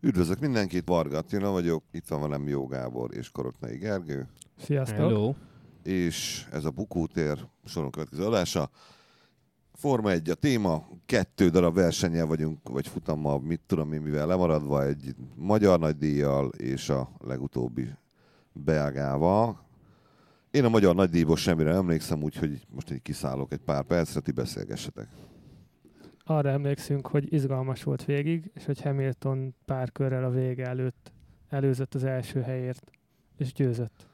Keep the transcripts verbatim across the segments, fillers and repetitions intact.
Üdvözlök mindenkit, Varga Tina vagyok, itt van velem Jó Gábor és Korotnayi Gergő. Sziasztok! Hello. És ez a Bukótér soron következő adása. Forma egy a téma, kettő darab versennyel vagyunk, vagy futammal, mit tudom én mivel lemaradva, egy magyar nagydíjjal és a legutóbbi belgával. Én a magyar nagydíjból semmire emlékszem, úgyhogy most így kiszállok egy pár percre, ti beszélgessetek. Arra emlékszünk, hogy izgalmas volt végig, és hogy Hamilton pár körrel a vége előtt előzött az első helyért, és győzött.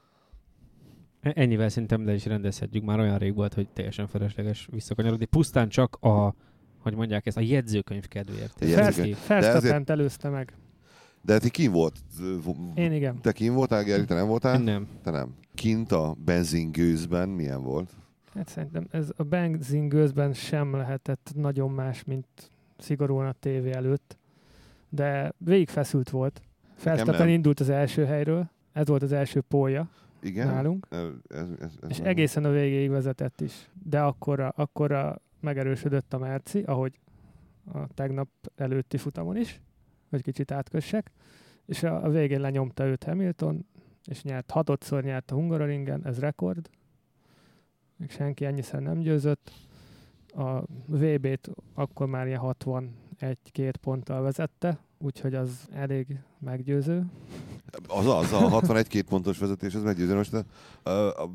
Ennyivel szerintem le is rendezhetjük. Már olyan rég volt, hogy teljesen felesleges visszakanyarodni. Pusztán csak a, hogy mondják ezt, a jegyzőkönyv kedvéért. Verstappent előzte meg. De ti kim volt? Én igen. Te kim voltál, Geri? Te nem voltál? Nem. Te nem. Kint a benzingőzben milyen volt? Hát szerintem ez a benzingőzben sem lehetett nagyon más, mint szigorúan a tévé előtt. De végig feszült volt. Verstappen indult az első helyről. Ez volt az első pólja. Igen? Nálunk. Ez, ez, ez és nem egészen nem. A végéig vezetett is. De akkora, akkora megerősödött a Merci, ahogy a tegnap előtti futamon is, hogy kicsit átkössek, és a, a végén lenyomta őt Hamilton, és nyert, hatodszor nyert a Hungaroringen, ez rekord. Még senki ennyiszer nem győzött. A vé bét akkor már ilyen hatvanegy-két ponttal vezette, úgyhogy az elég meggyőző. Az az, a hatvanegy-két pontos vezetés, ez meggyőző. Most a,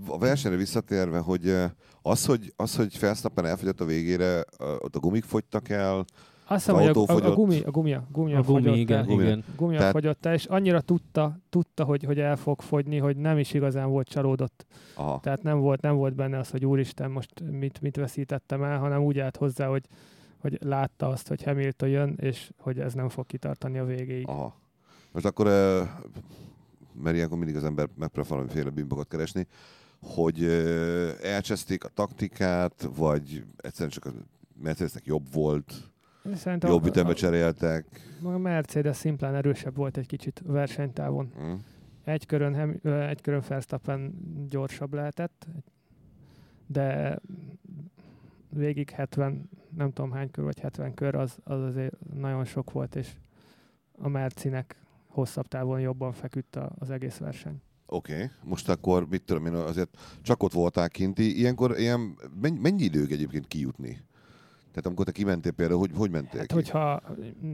a versenyre visszatérve, hogy az, hogy, az, hogy Verstappen elfogyott a végére, ott a gumik fogytak el, azt hiszem, hogy a, a, a gumi, a gumia, gumia a fogyott gumi, el, igen, igen. Gumia tehát... fogyott el, és annyira tudta, tudta hogy, hogy el fog fogyni, hogy nem is igazán volt csalódott. Aha. Tehát nem volt, nem volt benne az, hogy úristen, most mit, mit veszítettem el, hanem úgy állt hozzá, hogy, hogy látta azt, hogy Hamilton jön, és hogy ez nem fog kitartani a végéig. Aha. Most akkor, mert ilyenkor mindig az ember megpróbál valamiféle bűnbakot keresni, hogy elcseszték a taktikát, vagy egyszerűen csak a Mercedesnek jobb volt, szerintem jobb ütembe cseréltek. A Mercedes szimplán erősebb volt egy kicsit versenytávon. Mm. Egy körön, egy körön Verstappen gyorsabb lehetett, de végig hetven, nem tudom hány kör, vagy hetven kör, az, az azért nagyon sok volt, és a Mercinek hosszabb távon jobban feküdt az egész verseny. Oké, okay. Most akkor mit tudom én, azért csak ott voltál kinti, ilyenkor ilyen, mennyi, mennyi idők egyébként kijutni? Tehát amikor te kimentél például, hogy, hogy mentél hát, ki? Hogyha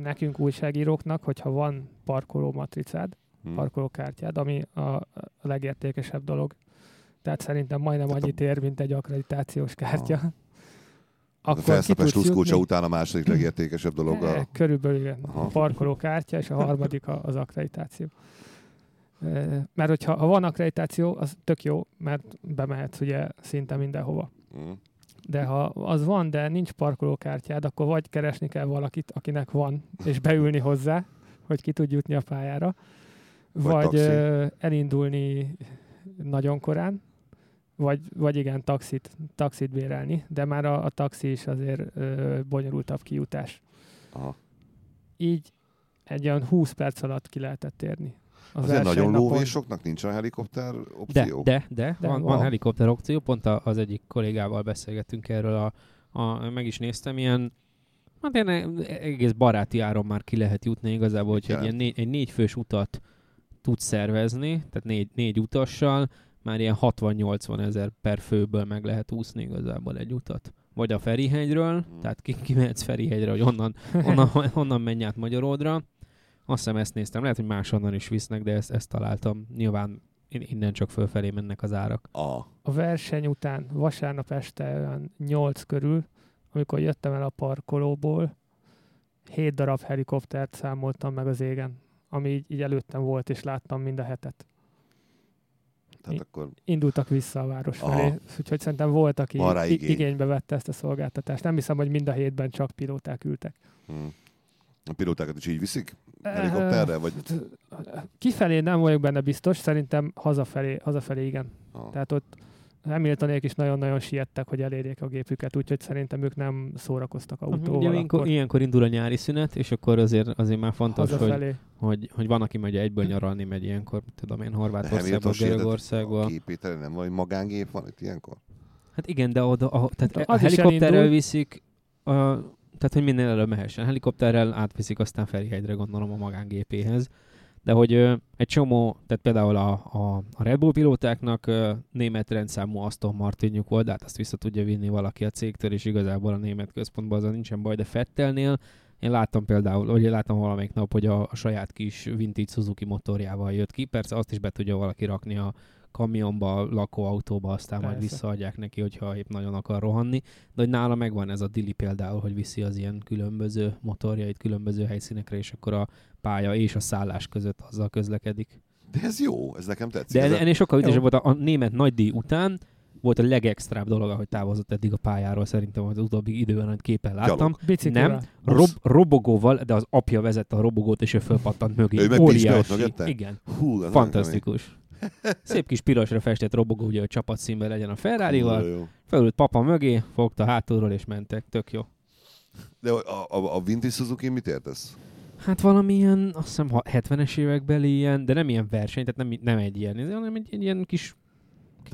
nekünk újságíróknak, hogyha van parkoló matricád, hmm. parkolókártyád, ami a legértékesebb dolog, tehát szerintem majdnem tehát annyit a... ér, mint egy akkreditációs kártya. Ah. Akkor a Verstappen sluszkulcsa után a második legértékesebb dolog a... Körülbelül igen. A parkolókártya, és a harmadik az akkreditáció. Mert hogyha ha van akkreditáció, az tök jó, mert bemehetsz ugye szinte mindenhova. Mm. De ha az van, de nincs parkolókártyád, akkor vagy keresni kell valakit, akinek van, és beülni hozzá, hogy ki tud jutni a pályára, vagy, vagy elindulni nagyon korán, Vagy, vagy igen, taxit, taxit bérelni, de már a, a taxi is azért ö, bonyolultabb kijutás. Aha. Így egy olyan húsz perc alatt ki lehetett térni. Az azért nagyon lóvésoknak nincs a helikopter opció? De, de, de, de van, van helikopter opció, pont az egyik kollégával beszélgettünk erről, a, a, meg is néztem, ilyen, hát ilyen egész baráti áron már ki lehet jutni igazából, hogyha egy, ilyen né, egy négyfős utat tudsz szervezni, tehát négy, négy utassal, már ilyen hatvan-nyolcvan ezer per főből meg lehet úszni igazából egy utat. Vagy a Ferihegyről, hmm. tehát ki, ki mehetsz Ferihegyre, hogy onnan, onnan, onnan menj át Magyaródra. Azt hiszem ezt néztem, lehet, hogy máshonnan is visznek, de ezt, ezt találtam. Nyilván innen csak fölfelé mennek az árak. A, a verseny után vasárnap este olyan nyolc körül, amikor jöttem el a parkolóból, hét darab helikoptert számoltam meg az égen, ami így, így előttem volt, és láttam mind a hetet. Hát akkor... Indultak vissza a város Aha. felé, úgyhogy szerintem volt, aki igény. igénybe vette ezt a szolgáltatást. Nem hiszem, hogy mind a hétben csak pilóták ültek. Hmm. A pilótákat is így viszik? Helikopterre? Vagy... Kifelé nem vagyok benne biztos, szerintem hazafelé, hazafelé igen. Aha. Tehát ott Hamiltonék is nagyon-nagyon siettek, hogy elérjék a gépüket, úgyhogy szerintem ők nem szórakoztak autóval. Ugye, ilyenkor, ilyenkor indul a nyári szünet, és akkor azért, azért már fontos, hogy, hogy, hogy van, aki megy egyből nyaralni, megy ilyenkor, tudom én, Horvátországba, Görögországba. A képíteni nem valami magángép van itt ilyenkor? Hát igen, de oda, a, tehát a helikopterről viszik, a, tehát hogy minél előbb mehessen helikopterrel, átviszik aztán Ferihegyre, gondolom, a magángépéhez. De hogy ö, egy csomó, tehát például a, a, a Red Bull pilótáknak ö, német rendszámú Aston Martinjuk volt, de hát azt vissza tudja vinni valaki a cégtől, és igazából a német központban azon nincsen baj, de Vettelnél én láttam például, vagy én láttam valamelyik nap, hogy a, a saját kis vintage Suzuki motorjával jött ki, persze azt is be tudja valaki rakni a kamionba, lakóautóba, aztán persze. Majd visszaadják neki, hogyha épp nagyon akar rohanni. De hogy nála megvan ez a dili például, hogy viszi az ilyen különböző motorjait különböző helyszínekre, és akkor a pálya és a szállás között azzal közlekedik. De ez jó, ez nekem tetszik. De ennél en, en sokkal ütésebb volt a, a német nagydíj után, volt a legextrább dolog, ahogy távozott eddig a pályáról, szerintem az utóbbi időben nagy képen láttam. Nem, rob, robogóval, de az apja vezette a robogót, és ő fölpattant mögé. Ő meg óriási. Igen. Hú, fantasztikus. Szép kis pirosra festett robogó, ugye a csapatszínben legyen a Ferrarival. Fölült papa mögé, fogta hátulról, és mentek. Tök jó. De a, a, a vintage Suzuki mit értesz? Hát valamilyen, azt hiszem, hetvenes évekbeli ilyen, de nem ilyen verseny, tehát nem, nem egy ilyen, hanem egy, egy ilyen kis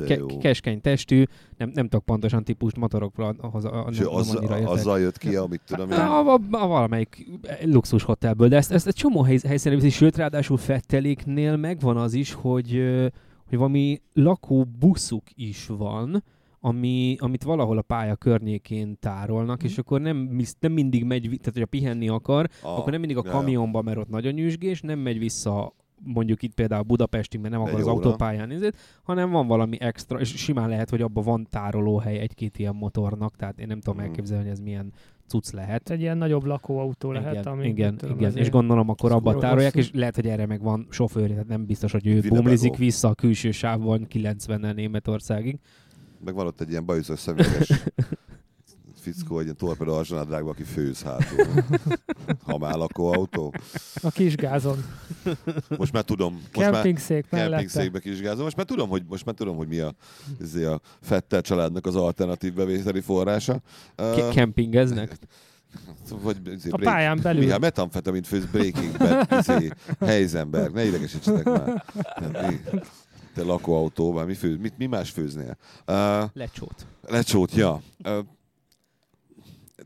Ke- keskeny testű, nem, nem tudok pontosan típust, motorokra ahhoz a, nem, az, nem annyira azzal jött ki, amit tudom én. A, a, a, a valamelyik luxus hotelből, de ezt, ezt egy csomó hely, helyszínen viszi, sőt, ráadásul Vetteléknél megvan az is, hogy, hogy valami lakóbuszuk is van, ami, amit valahol a pálya környékén tárolnak, mm. és akkor nem, nem mindig megy, tehát hogyha pihenni akar, a, akkor nem mindig a kamionba, mert ott nagyon nyüzsgés, nem megy vissza mondjuk itt például Budapestig, mert nem akar az autópályán nézni, hanem van valami extra, és simán lehet, hogy abban van tárolóhely egy-két ilyen motornak, tehát én nem tudom hmm. elképzelni, hogy ez milyen cucc lehet. Egy ilyen nagyobb lakóautó lehet, igen, ami... Igen, tudom, igen, és gondolom akkor abba tárolják, és lehet, hogy erre meg van sofőr, tehát nem biztos, hogy ő bumlizik vissza a külső sávban kilencvennel Németországig. Meg van ott egy ilyen bajuszos személyes fickó, egy ilyen torpedó alzsanádrágba, aki főz hátul. Ha már lakóautó. A kisgázon. Most már tudom. Kempingszék mellette. Kempingszékbe kisgázon. Most már tudom, hogy, most már tudom, hogy mi a, a Vettel családnak az alternatív bevételi forrása. Kempingeznek? Vagy, a pályán break, belül. Mi a metamfetamint főz Breaking Bad, Heisenberg. Ne idegesítsetek már. Te lakóautó, már mi, főz, mit, mi más főznél? Uh, Lecsót. Lecsót, ja. Uh,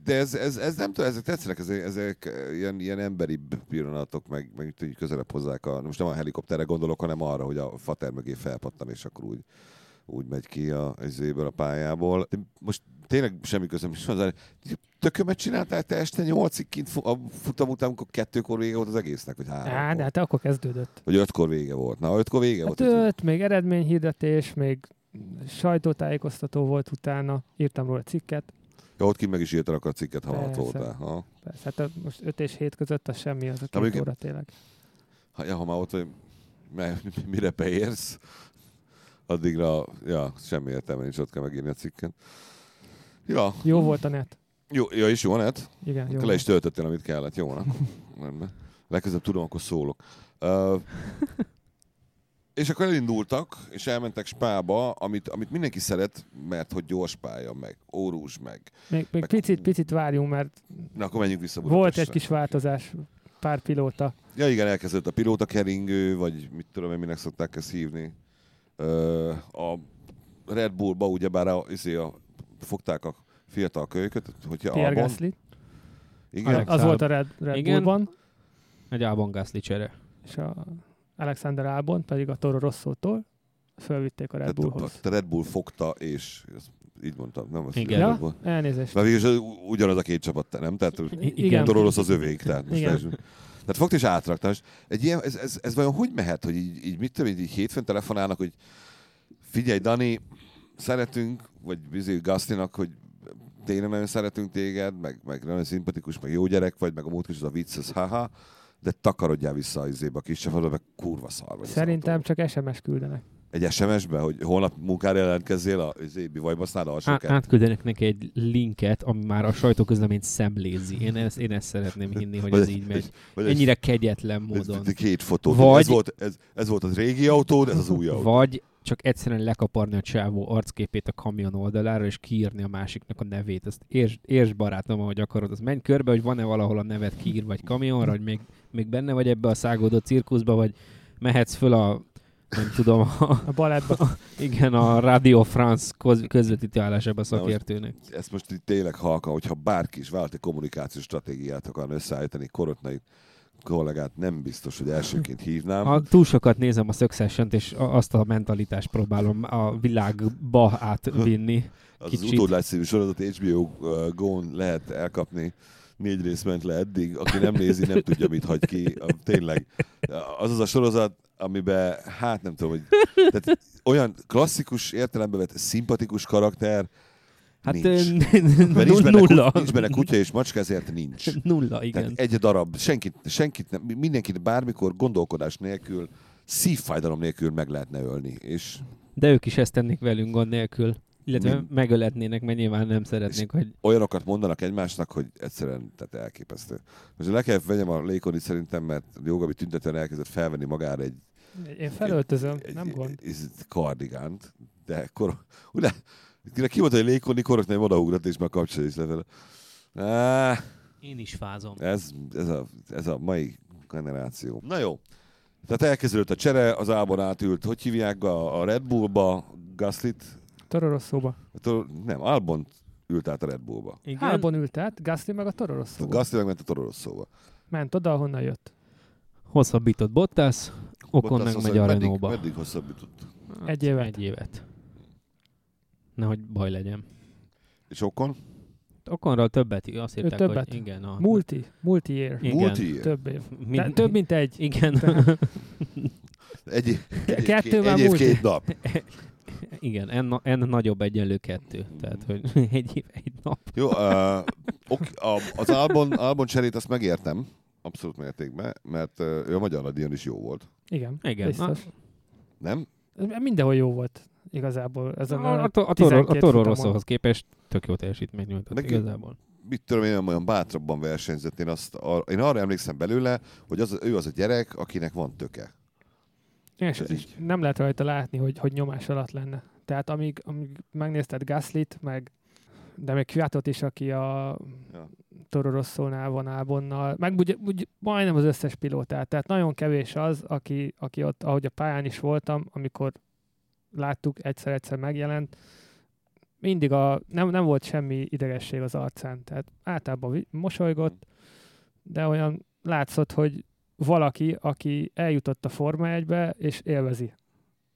De ez, ez, ez nem tudom, ezek tetszenek, ezek, ezek ilyen, ilyen emberibb pillanatok, meg, meg tudjuk közelebb hozzák a... Most nem a helikopterre gondolok, hanem arra, hogy a fater mögé felpattan, és akkor úgy, úgy megy ki a, az évből a pályából. De most tényleg semmi közöm is van, tökömet csináltál te este nyolcig kint a futam után, amikor kettőkor vége volt az egésznek, vagy háromkor? Á, de hát akkor kezdődött. Vagy ötkor vége volt. Na, ötkor vége hát volt. Öt, még eredményhirdetés, még sajtótájékoztató volt utána, írtam róla cikket. Ja, ott ki meg is írtan akar cikket, ha hatódál. Persze, hát most öt és hét között az semmi, az a két amikor... óra tényleg. Ha, ja, ha már ott vagy, mire beérsz, addigra, ja, semmi értelme nincs, ott kell megírni a cikket. Ja. Jó volt a net. Jó, ja, és jó a net? Igen, jó. Le is töltöttél, amit kellett. Jó, akkor legközelebb tudom, akkor szólok. Uh, és akkor elindultak, és elmentek Spába, amit, amit mindenki szeret, mert hogy gyors pálya, meg órús, meg... Még, meg... Picit, picit várjunk, mert na, akkor menjünk vissza Budapestre. Volt egy kis változás, pár pilóta. Ja igen, elkezdődött a pilóta keringő, vagy mit tudom én, minek szokták ezt hívni. A Red Bullba ugyebár a, a, fogták a fiatal kölyköt, hogyha Albon... Gasly. Igen. Az volt a Red, Red Bullban. Egy Albon Gasly csere. És a... Alexander Albon pedig a Toro Rosso-tól fölvitték a Red Bullhoz. A Red Bull fogta, és így mondtam, nem az igen. Ja, elnézést. Mert végülis ugyanaz a két csapat, nem? Tehát igen. Toro Rosso az övék. Tehát, tehát fogt és átraktam. Egy ilyen, ez, ez, ez vajon hogy mehet, hogy így, így mit tudom, így hétfőn telefonálnak, hogy figyelj, Dani, szeretünk, vagy bizony Gaslynak, hogy tényleg nagyon szeretünk téged, meg, meg nagyon szimpatikus, meg jó gyerek vagy, meg a múltkor is az a vicc, az haha. De takarodjál vissza az izébe a kiscsapadba, meg kurva szar vagy. Szerintem csak es em es küldenek. Egy es em es-be, hogy holnap munkára jelentkezzél, a izébi vajbasznál alsókert? Átküldenek neki egy linket, ami már a sajtóközleményt szemlézi. Én ezt, én ezt szeretném hinni, hogy ez így megy. Ennyire kegyetlen módon. Két fotót. Vagy... Ez, volt, ez, ez volt az régi autód, ez az új autó. Vagy csak egyszerűen lekaparni a csávó arcképét a kamion oldalára, és kiírni a másiknak a nevét. Ezt értsd, érts, barátom, ahogy akarod. Az menj körbe, hogy van-e valahol a nevet kiír, vagy kamionra, hogy még, még benne vagy ebbe a szágódó cirkuszba, vagy mehetsz föl a nem tudom, a, a balettba. A, igen, a Radio France közvetítő állásában szakértőnek. Most, ezt most így tényleg halkan, hogyha bárki is vállalt egy kommunikációs stratégiát akarna összeállítani, Korotnayi kollégát nem biztos, hogy elsőként hívnám. A, túl sokat nézem a Successiont, és azt a mentalitást próbálom a világba átvinni. Az, az utódlágyszínű sorozat há bé o Go-n lehet elkapni. Négy rész ment le eddig, aki nem nézi, nem tudja, mit hagy ki. Tényleg. Az az a sorozat, amiben, hát nem tudom, hogy tehát olyan klasszikus értelemben vett szimpatikus karakter, hát nincs. Nincs benne, nulla. Nincs benne kutya és macska, ezért nincs. Nulla, igen. Tehát egy darab, senkit, senkit nem, mindenkit bármikor gondolkodás nélkül, szívfájdalom nélkül meg lehetne ölni. És... de ők is ezt tennék velünk gond nélkül. Illetve mi? Megöletnének, mert nyilván nem szeretnék, és hogy... olyanokat mondanak egymásnak, hogy egyszerűen tehát elképesztő. Most le kell vegyem a lékonit szerintem, mert Jó Gabi tüntetően elkezdett felvenni magára egy... én felöltözöm, egy, nem egy, gond. Egy, egy kardigánt, de kor... ugye, ki volt, hogy lékoni, Korotnayi odaugrott, és már kapcsolja is lefele. Ah, én is fázom. Ez, ez, a, ez a mai generáció. Na jó. Tehát elkezdődött a csere, az Albon átült, hogy hívják a, a Red Bullba, Gaslyt, Toro Rossóba. Nem, Albon ült át a Red Bullba. Igen. Albon ült át, Gasly meg a Toro Rossóba. Gasly meg ment a Toro Rossóba. Ment oda, ahonnan jött. Hosszabbított Bottas, Ocon meg megy a Renault-ba. Meddig hosszabbított? Hát, egy évet. Egy évet. Nehogy baj legyen. És Ocon? Oconra többet, azt hittek, többet. Hogy igen. A... multi, multi year. Igen. Multi year. Több év. Mind... több mint egy. Igen. egy év, egy év, két, egy év két nap. Igen, en, en nagyobb egyenlő kettő. Tehát, hogy egy év, egy nap. Jó, uh, ok, az Albon, Albon cserét azt megértem, abszolút mértékben, mert uh, ő a magyar nagydíjon is jó volt. Igen, igen. Biztos. Nem? Mindenhol jó volt. Igazából ezen a, a, a, a Toro Rossohoz képest tök jó teljesítmény nyújtott igazából. Mit tudom én, olyan bátrabban versenyzett. Én, azt, ar, én arra emlékszem belőle, hogy az, ő az a gyerek, akinek van töke. És így... nem lehet rajta látni, hogy, hogy nyomás alatt lenne. Tehát amíg, amíg megnézted Gaslyt, meg de még Kwiatot is, aki a ja. Toro Rossónál van Albonnal, meg úgy, úgy majdnem az összes pilótát. Tehát nagyon kevés az, aki, aki ott, ahogy a pályán is voltam, amikor láttuk, egyszer-egyszer megjelent. Mindig a, nem, nem volt semmi idegesség az arcán, tehát általában mosolygott, de olyan látszott, hogy valaki, aki eljutott a Forma egybe, és élvezi.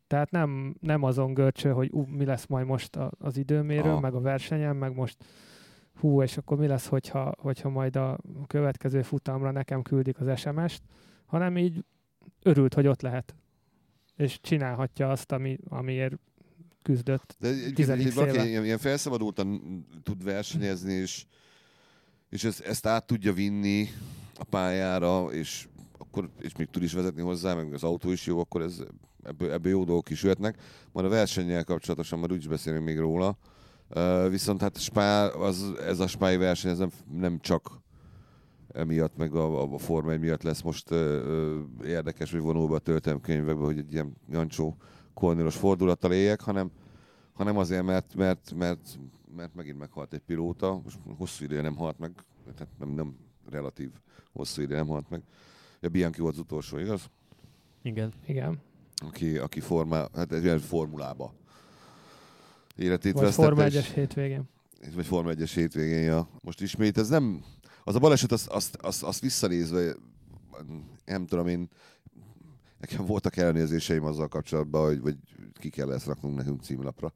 Tehát nem, nem azon görcsöl, hogy ú, mi lesz majd most a, az időmérő, meg a versenyen, meg most hú, és akkor mi lesz, hogyha, hogyha majd a következő futamra nekem küldik az es em est, hanem így örült, hogy ott lehet. És csinálhatja azt, ami, amiért küzdött tizedik széle. Ilyen, ilyen felszabadultan tud versenyezni, és, és ezt, ezt át tudja vinni a pályára, és, akkor, és még tud is vezetni hozzá, meg az autó is jó, akkor ez, ebből, ebből jó dolgok is jöhetnek. Majd a versennyel kapcsolatosan már úgy is beszélünk még róla. Uh, viszont hát Spa, az, ez a spái verseny ez nem, nem csak emiatt, meg a, a Forma miatt lesz most ö, ö, érdekes, hogy vonulva a töltemkönyvekbe, hogy egy ilyen Jancsó Kornélos fordulattal éljek, hanem, hanem azért, mert, mert, mert, mert megint meghalt egy pilóta, most hosszú ideje nem halt meg, tehát nem, nem relatív hosszú ideje nem halt meg. A Bianchi volt az utolsó, igaz? Igen. Igen. Aki, aki formá, hát egy olyan formulába életét vagy vesztette. Forma egyes hétvégén. Vagy Forma egyes hétvégén, ja. Most ismét ez nem... az a baleset, azt, azt, azt, azt visszanézve, nem tudom én, nekem voltak ellenérzéseim azzal kapcsolatban, hogy, hogy ki kell ezt raknunk nekünk címlapra.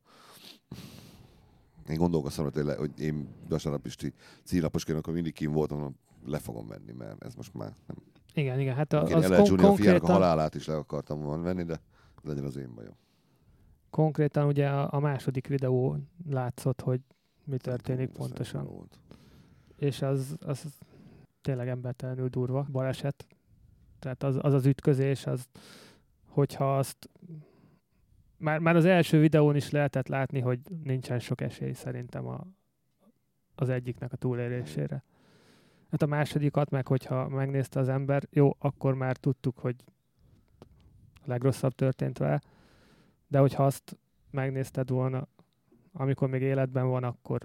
Én gondolkoztam, hogy én vasárnap is címlaposként, akkor mindig kín voltam, le fogom venni, mert ez most már nem... Igen, igen, hát az, az kon- konkrétan... a fiának a halálát is le akartam volna venni, de legyen az én bajom. Konkrétan ugye a második videón látszott, hogy mi történik hát, pontosan. És az, az tényleg embertelenül durva baleset. Tehát az az, az ütközés, az, hogyha azt... Már, már az első videón is lehetett látni, hogy nincsen sok esély szerintem a, az egyiknek a túlélésére. Hát a másodikat meg, hogyha megnézte az ember, jó, akkor már tudtuk, hogy a legrosszabb történt vele, de hogyha azt megnézted volna, amikor még életben van, akkor...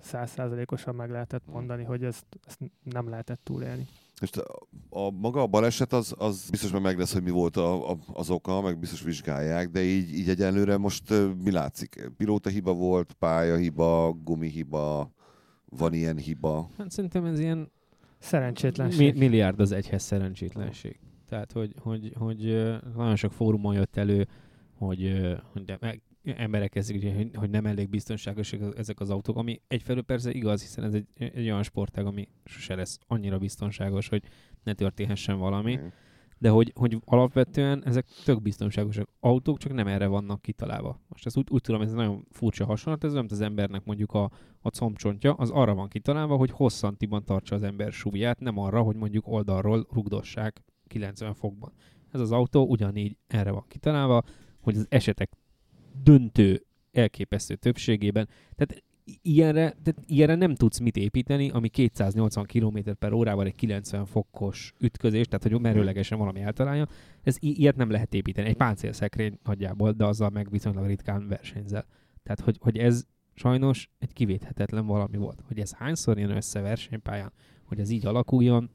száz százalékosan meg lehetett mondani, hogy ezt, ezt nem lehetett túlélni. És a, a maga a baleset az, az biztos már meg lesz, hogy mi volt a, a, az oka, meg biztos vizsgálják, de így, így egyenlőre most mi látszik? Pilóta hiba volt, pálya hiba, gumi hiba, van ilyen hiba? Hát szerintem ez ilyen szerencsétlenség. Mi, milliárd az egyhez szerencsétlenség. Tehát, hogy, hogy, hogy nagyon sok fórumon jött elő, hogy, hogy de, emberek kezdik, hogy, hogy nem elég biztonságosak ezek az autók, ami egyfelől persze igaz, hiszen ez egy, egy olyan sportág, ami sose lesz annyira biztonságos, hogy ne történhessen valami, de hogy, hogy alapvetően ezek tök biztonságosak autók, csak nem erre vannak kitalálva. Most ezt úgy, úgy tudom, ez nagyon furcsa hasonlat, ez nem az embernek mondjuk a, a combcsontja, az arra van kitalálva, hogy hosszantiban tartsa az ember súlyát, nem arra, hogy mondjuk oldalról rugdossák kilencven fokban. Ez az autó ugyanígy erre van kitalálva, hogy az esetek döntő, elképesztő többségében. Tehát ilyenre, tehát ilyenre nem tudsz mit építeni, ami kétszáznyolcvan kilométer per órával egy kilencven fokos ütközés, tehát hogy merőlegesen valami eltalálja. Ez i- ilyet nem lehet építeni. Egy páncélszekrény nagyjából, de azzal meg viszonylag ritkán versenyzel. Tehát, hogy, hogy ez sajnos egy kivéthetetlen valami volt. Hogy ez hányszor jön össze versenypályán, hogy ez így alakuljon,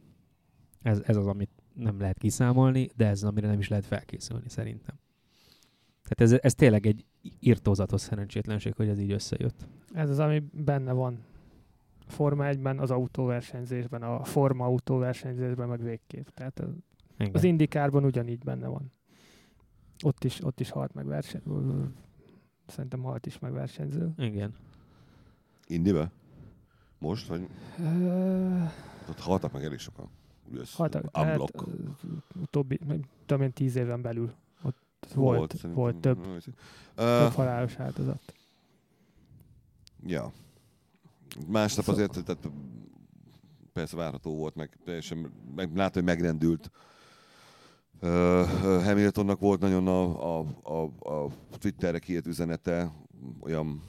ez, ez az, amit nem lehet kiszámolni, de ez az, amire nem is lehet felkészülni szerintem. Tehát ez, ez tényleg egy irtózatos szerencsétlenség, hogy ez így összejött. Ez az, ami benne van a Forma egyben, az autóversenyzésben, a Forma autóversenyzésben meg végképp. Tehát az, az indikárban ugyanígy benne van. Ott is, ott is halt meg versenyző. Szerintem halt is meg versenyző. Igen. Indibe? Most? Vagy... Uh... Ott haltak meg elég sokan. Haltak. Tehát, utóbbi, tudom én, tíz éven belül. Volt, volt, volt több, uh, több halálos áldozat. Ja. Másnap szóval. Azért, tehát persze várható volt, meg teljesen meg, látom, hogy megrendült. Uh, Hamiltonnak volt nagyon a, a, a, a Twitterre kiírt üzenete, olyan,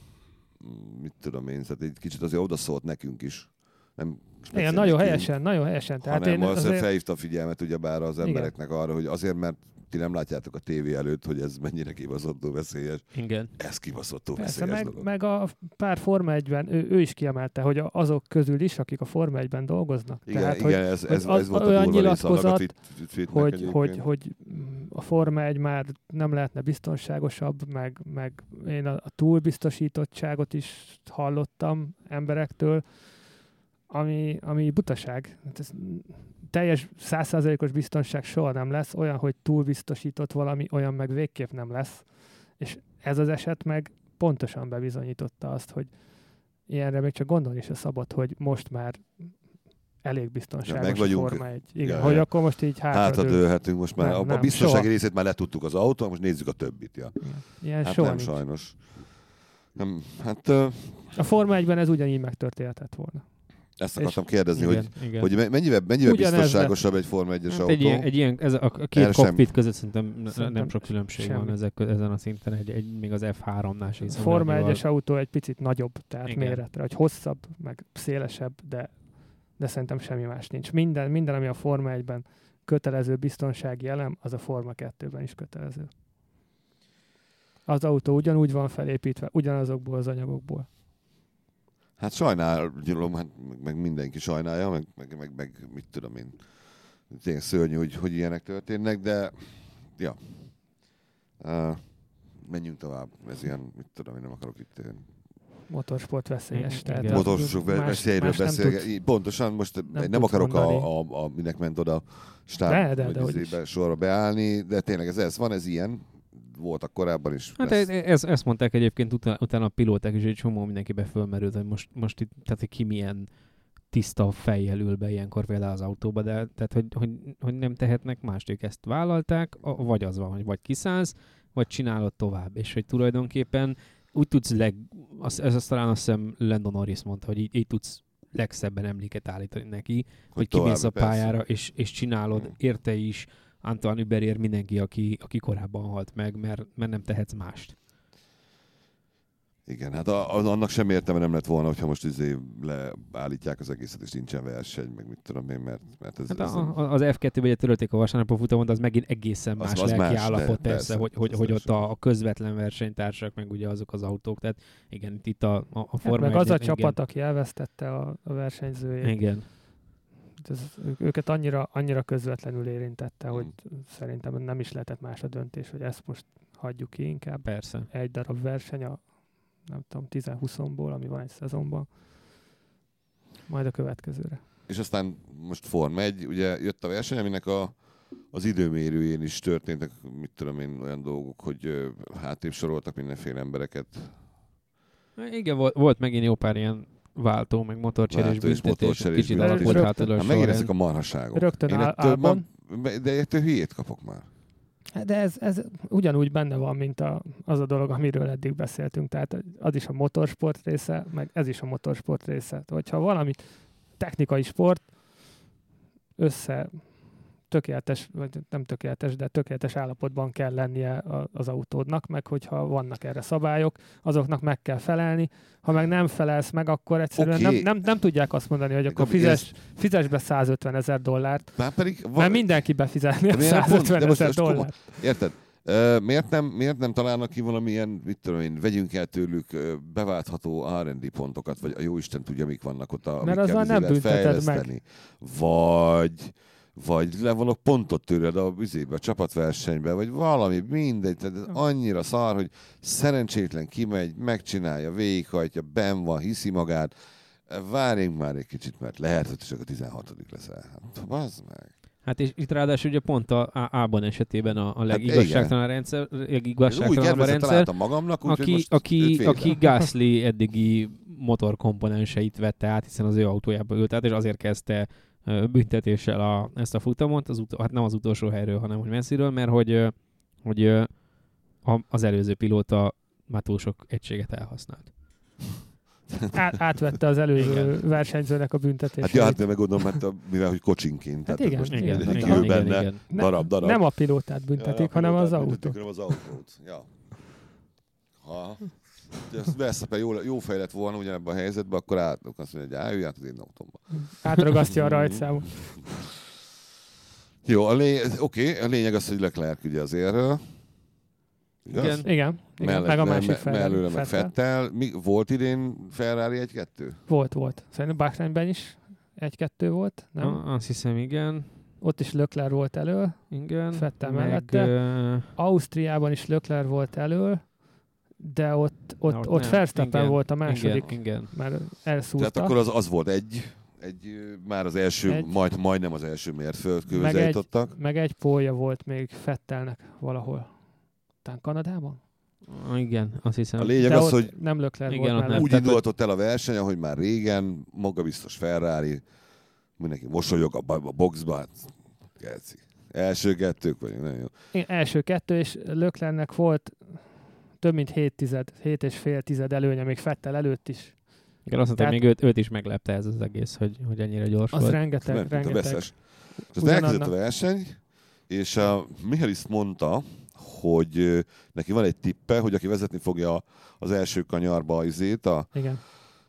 mit tudom én, tehát egy kicsit azért odaszólt nekünk is. Nem igen, nagyon ki, helyesen, nagyon helyesen. Tehát hanem én azért, azért felhívta a figyelmet ugyebár az embereknek igen. Arra, hogy azért, mert ti nem látjátok a tévé előtt, hogy ez mennyire kibaszottó veszélyes. Igen. Ez kibaszottó veszélyes meg, dolog. Meg a pár Forma egyben, ő, ő is kiemelte, hogy azok közül is, akik a Forma egyben dolgoznak. Igen, tehát, igen hogy, ez, ez, ez volt a durva nyilatkozat, a tweetnek hogy, hogy, hogy a Forma egy már nem lehetne biztonságosabb, meg, meg én a, a túlbiztosítottságot is hallottam emberektől, ami, ami butaság. Hát ez teljes száz százalékos biztonság soha nem lesz, olyan, hogy túlbiztosított valami, olyan meg végképp nem lesz. És ez az eset meg pontosan bebizonyította azt, hogy ilyenre még csak gondolni se szabad, hogy most már elég biztonságos ja, Forma egy. Igen, ja, hogy ja. Akkor most így hátradőlhetünk. Hát most már nem, a, a biztonsági részét már letudtuk az autón, most nézzük a többit. Ja. Ilyen hát nem nincs. Sajnos. Nem, hát, uh... A Forma egyben ez ugyanígy megtörténhetett volna. Ezt akartam kérdezni, igen, hogy, igen. hogy mennyivel, mennyivel biztonságosabb egy Forma egyes hát autó? Egy ilyen, egy ilyen, ez a, a két kokpit között szerintem, szerintem nem sok különbség semmi. Van ezek, ezen a szinten, egy, egy, még az ef háromnál sem. A Forma egyes autó egy picit nagyobb, tehát igen. Méretre, hogy hosszabb, meg szélesebb, de, de szerintem semmi más nincs. Minden, minden, ami a Forma egyben kötelező biztonsági elem, az a Forma kettőben is kötelező. Az autó ugyanúgy van felépítve, ugyanazokból az anyagokból. Hát sajnálom, hát meg mindenki sajnálja, meg, meg, meg, meg mit tudom én, tényleg szörnyű, hogy, hogy ilyenek történnek, de ja, uh, menjünk tovább, ez ilyen, mit tudom én, nem akarok itt én... Motorsport veszélyes. Motorsport veszélyről beszélgetni. Pontosan most nem, nem akarok a, a, a minek ment oda stáb, hogy sorra beállni, de tényleg ez, ez van, ez ilyen. Voltak korábban is. Hát ezt, ezt, ezt mondták egyébként utána, utána a pilóták is, egy csomó mindenkibe fölmerült, hogy most, most itt, tehát ki milyen tiszta fejjel ül be ilyenkor például az autóba, de tehát, hogy, hogy, hogy nem tehetnek mást, ők ezt vállalták, vagy az van, hogy vagy kiszállsz, vagy csinálod tovább, és hogy tulajdonképpen úgy tudsz leg, az, ez azt talán azt hiszem Lando Norris mondta, hogy így, így tudsz legszebben emléket állítani neki, hogy, hogy kimész a pályára, és, és csinálod, hmm. érte is, Antoine Überér mindenki, aki, aki korábban halt meg, mert, mert nem tehetsz mást. Igen, hát a, annak sem értelme nem lett volna, hogyha most izé leállítják az egészet, és nincsen verseny, meg mit tudom én, mert, mert ez... Hát ez a, a, az ef kettőben ugye törölték a vasárnapon futamot, az megint egészen más lelki állapot, persze, hogy, hogy, hogy ott a, a közvetlen versenytársak, meg ugye azok az autók, tehát igen, itt a, a, a Forma hát meg az a csapat, aki elvesztette a, a versenyzőjét. Igen. Tehát ez, őket annyira, annyira közvetlenül érintette, hogy mm. szerintem nem is lehetett más a döntés, hogy ezt most hagyjuk ki inkább. Persze. Egy darab verseny a, nem tudom, tíz-húszból, ami van egy szezonban, majd a következőre. És aztán most Forma egy, ugye jött a verseny, aminek a, az időmérőjén is történtek, mit tudom én, olyan dolgok, hogy hátrébb soroltak mindenféle embereket. Igen, volt, volt megint jó pár ilyen váltó, meg motorcserés büntetés, kicsit alakult hátulról során. Megint ezek a marhaságok. Rögtön Albon. De ettől hülyét kapok már. De ez, ez ugyanúgy benne van, mint a, az a dolog, amiről eddig beszéltünk. Tehát az is a motorsport része, meg ez is a motorsport része. Hogyha valami technikai sport össze tökéletes, vagy nem tökéletes, de tökéletes állapotban kell lennie az autódnak, meg hogyha vannak erre szabályok, azoknak meg kell felelni. Ha meg nem felelsz meg, akkor egyszerűen okay. nem, nem, nem tudják azt mondani, hogy akkor fizes, fizes be százötven ezer dollárt. Már pedig van... Mert mindenki befizetni a százötven ezer dollárt. Érted? Uh, miért, nem, miért nem találnak ki valamilyen, mit tudom én, vegyünk el tőlük uh, beváltható er end dé pontokat, vagy a jóisten tudja, mik vannak ott, a, mert amikkel nem bünteted meg. Vagy... vagy levonok pontot tőled a büzébe, a csapatversenybe, vagy valami, mindegy, tehát annyira szar, hogy szerencsétlen kimegy, megcsinálja, végighajtja, benn van, hiszi magát. Várjunk már egy kicsit, mert lehet, hogy csak a tizenhatodik leszel. Hát, bazd meg. Hát és itt ráadásul ugye pont a Albon esetében a, a legigazságtalan rendszer, legigazságtalan a rendszer, magamnak, úgy, aki, aki, aki Gasly eddigi motorkomponenseit vette át, hiszen az ő autójába ült át, és azért kezdte büntetéssel a, ezt a futamot, az ut- hát nem az utolsó helyről, hanem hogy messziről, mert hogy, hogy a, az előző pilóta már túl sok egységet elhasznált. Á- átvette az előző versenyzőnek a büntetését. Hát ja, hát meg gondolom, hát a, mivel hogy kocsinként. Hát igen, igen, igen, igen, igen, igen. Darab, darab. Nem a pilótát büntetik, ja, a hanem az autót. Nem az autót, ja. Ha. Verstappen jó, jó fej lett volna ugyanebben a helyzetben, akkor átlok azt mondja, hogy állj, át az én autómba. Átragasztja a rajtszámot. Jó, a lé... oké, okay, a lényeg az, hogy Leclerc ugye az érről. Igen, igen. Mellett, meg a másik Ferrari. Mellőle meg Vettel. Volt idén Ferrari egy kettő? Volt, volt. Szerintem Bahreinben is egy kettő volt, nem? Ah, azt hiszem, igen. Ott is Leclerc volt elől. Igen. Vettel mellette. Meg, Ausztriában is Leclerc volt elől. De ott, ott, ott, ott Verstappen volt a második, igen, igen. Már elszúrta. Tehát akkor az, az volt egy, egy, már az első, egy, majd, majdnem az első mérföldkőhöz eljutottak. Meg, meg egy pólja volt még Vettelnek valahol. Tán Kanadában? Igen, azt hiszem. A lényeg de az, hogy nem Leclerc volt mellett. Úgy indult ott el a verseny, ahogy már régen, magabiztos Ferrari, mindenki mosolyog a, a boxba, hát első kettők vagyunk, nagyon jó. Én első kettő, és Leclercnek volt több mint hét tized, hét és fél tized előnye, még Vettel előtt is. Igen, azt mondtam, még őt, őt is meglepte ez az egész, hogy, hogy ennyire gyors az volt. Az rengeteg, nem, rengeteg. És aztán elkezdett a verseny, és a Mihalis mondta, hogy neki van egy tippe, hogy aki vezetni fogja az első kanyarba izét, a, igen.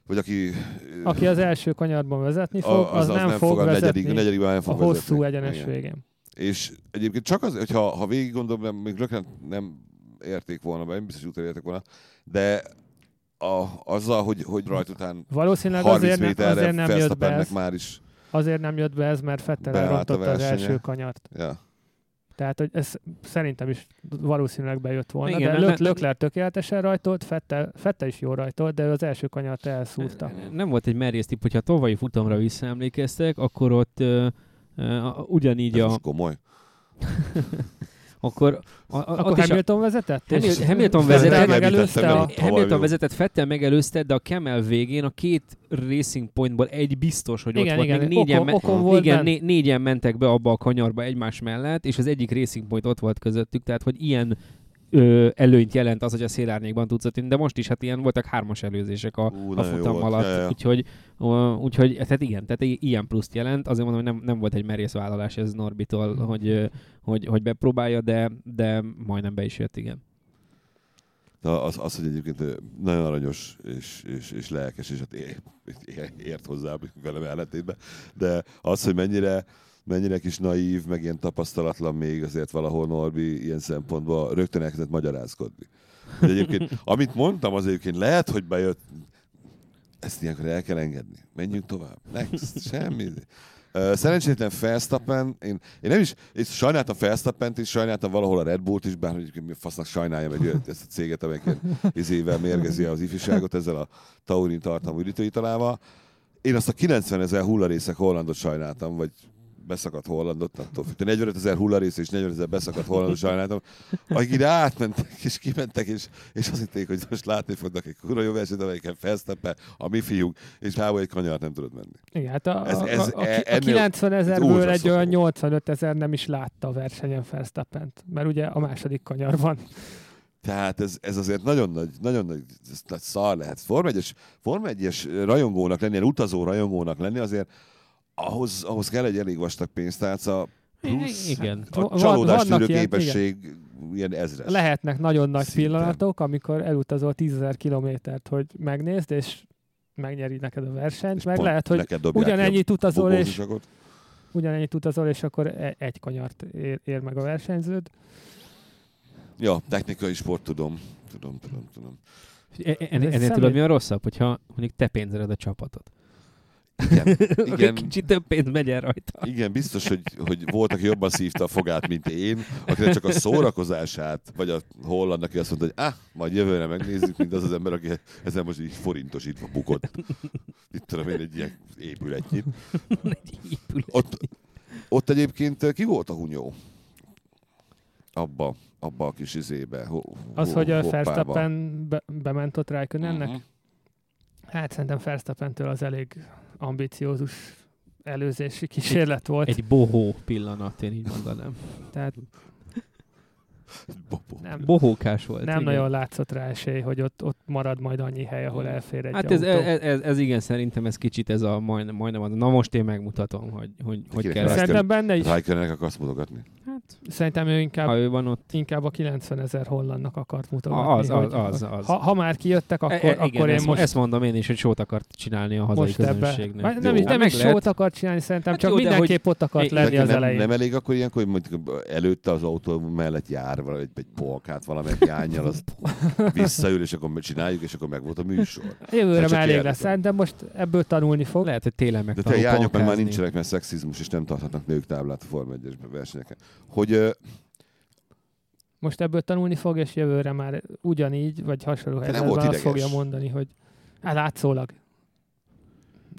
Vagy aki... Aki az első kanyarban vezetni fog, az, az, az nem, nem fog, fog vezetni a, negyedik, a, nem fog a hosszú vezetni. Egyenes igen. végén. És egyébként csak az, hogyha ha végig gondolom, még Leclerc nem... érték volna, be, biztos útra értek volna, de a, azzal, hogy, hogy rajt után valószínűleg harminc méterre Verstappennek már is azért nem jött be ez, mert Vettel elrontotta az első kanyart. Ja. Tehát, hogy ez szerintem is valószínűleg bejött volna, igen, de Leclerc lök, lök, tökéletesen rajtolt, Vettel, Vettel is jó rajtolt, de az első kanyart elszúrta. Nem volt egy merész tipp, hogyha tavalyi futamra visszaemlékeztek, akkor ott uh, uh, ugyanígy ez a... Ez komoly. Akkor, a, a, akkor Hamilton a... vezetett? Hamilton, Hamilton vezetett, megelőzte, a... Hamilton vezetett, Vettel megelőzte, de a Kemmel végén a két racing pointból egy biztos, hogy igen, ott igen, volt. Még négyen, okon, me... okon volt igen, né- négyen mentek be abba a kanyarba egymás mellett, és az egyik racing point ott volt közöttük, tehát hogy ilyen ö, előnyt jelent az, hogy a szélárnyékban tudsz tenni, de most is hát ilyen voltak hármas előzések a, Ú, a futam alatt. Úgyhogy, úgyhogy, tehát igen, tehát ilyen pluszt jelent. Azért mondom, hogy nem, nem volt egy merész vállalás ez Norbitól, hogy, hogy, hogy bepróbálja, de, de majdnem be is jött, igen. Az, az, hogy egyébként nagyon aranyos és, és, és lelkes, és hát ért hozzá velem ellentétben, de az, hogy mennyire mennyire kis naív, meg ilyen tapasztalatlan még azért valahol Norbi ilyen szempontból rögtön elkezdett magyarázkodni. De egyébként, amit mondtam, az egyébként lehet, hogy bejött, ezt ilyenkor el kell engedni. Menjünk tovább. Next, semmi. Szerencsétlen Verstappen, én, én nem is, és sajnáltam Verstappent is, sajnáltam valahol a Red Bullt is, bár hogy fasznak sajnáljam egy, ezt a céget, amelyik izével mérgezi az ifjúságot ezzel a taurin tartalmú üdítőitalával. Én azt a kilencven ezer hullarészek hollandot sajnáltam, vagy beszakadt hollandot, attól függ. negyvenöt ezer hullarész és negyven ezer beszakadt hollandot sajnáltam, akik ide átmentek és kimentek, és, és azt hitték, hogy most látni fognak egy kurva jó versenyt, amelyiken Verstappen, a mi fiúk, és hába egy kanyart nem tudod menni. Igen, hát a, ez, ez, a, a, a, a kilencven ezerből egy olyan nyolcvanöt ezer nem is látta a versenyen Verstappent, mert ugye a második kanyar van. Tehát ez, ez azért nagyon nagy, nagyon nagy, nagy szar lehet. Forma egyes, Forma egyes rajongónak lenni, utazó rajongónak lenni azért ahhoz, ahhoz kell egy elég vastag pénztárca, plusz igen. A csalódástűrő képesség ilyen, ilyen ezres. Lehetnek nagyon nagy szinten pillanatok, amikor elutazol tízezer kilométert, hogy megnézd, és megnyeri neked a versenyt, és meg lehet, hogy ugyanennyit utazol, és, ugyanennyit utazol, és akkor egy kanyart ér, ér meg a versenyződ. Ja, technikai sport, tudom. Tudom, tudom, tudom. Ennél tudod, mi a rosszabb, hogyha mondjuk te pénzeled a csapatot. Igen, igen. Kicsit több pénz megy el rajta. Igen, biztos, hogy, hogy volt, aki jobban szívta a fogát, mint én, akinek csak a szórakozását, vagy a holland, aki azt mondta, hogy ah, majd jövőre megnézzük, mint az az ember, aki ezzel most így forintosítva bukott. Itt tudom én egy ilyen épületnyit. Egy épületnyit. Ott, ott egyébként ki volt a hunyó? Abba, abba a kis izébe. Ho, ho, az, hogy a Verstappen be, bement ott Räikkönennek? Uh-huh. Hát szerintem Verstappentől az elég ambiciózus előzési kísérlet egy, volt. Egy bohó pillanat, én így mondanám. Tehát nem, bohókás volt. Nem igen. Nagyon látszott rá esély, hogy ott, ott marad majd annyi hely, ahol elfér egy hát autó. Hát ez, ez, ez igen, szerintem ez kicsit ez a majdnem, majdnem az. Na most én megmutatom, hogy hogy, hogy kell. Szerintem benne is. Räikkönennek akarsz mutogatni. Hát, szerintem ő inkább, ha ő van ott, inkább a kilencven ezer hollandnak akart mutogatni. Az, az, az, az. Ha, ha már kijöttek, akkor, e, e, akkor igen, én ezt most... Ezt mondom én is, hogy sót akart csinálni a hazai közönségnek. Nem, nem is sót akart csinálni, szerintem hát csak jó, mindenképp hogy... ott akart é, lenni az nem, elején. Nem elég akkor ilyenkor, hogy mondjuk előtte az autó mellett jár valahogy egy polkát valamelyik jánnyal, az visszaül, és akkor csináljuk, és akkor meg volt a műsor. Jövőre már elég lesz, de most ebből tanulni fog. Lehet, hogy télen megtanul. De te jányok már nincsenek, mert szexizmus, és nem tarthatnak nők táblát a Forma egyesben versenyeken. Hogy, uh, most ebből tanulni fog, és jövőre már ugyanígy, vagy hasonló helyzetben azt fogja mondani, hogy hát látszólag.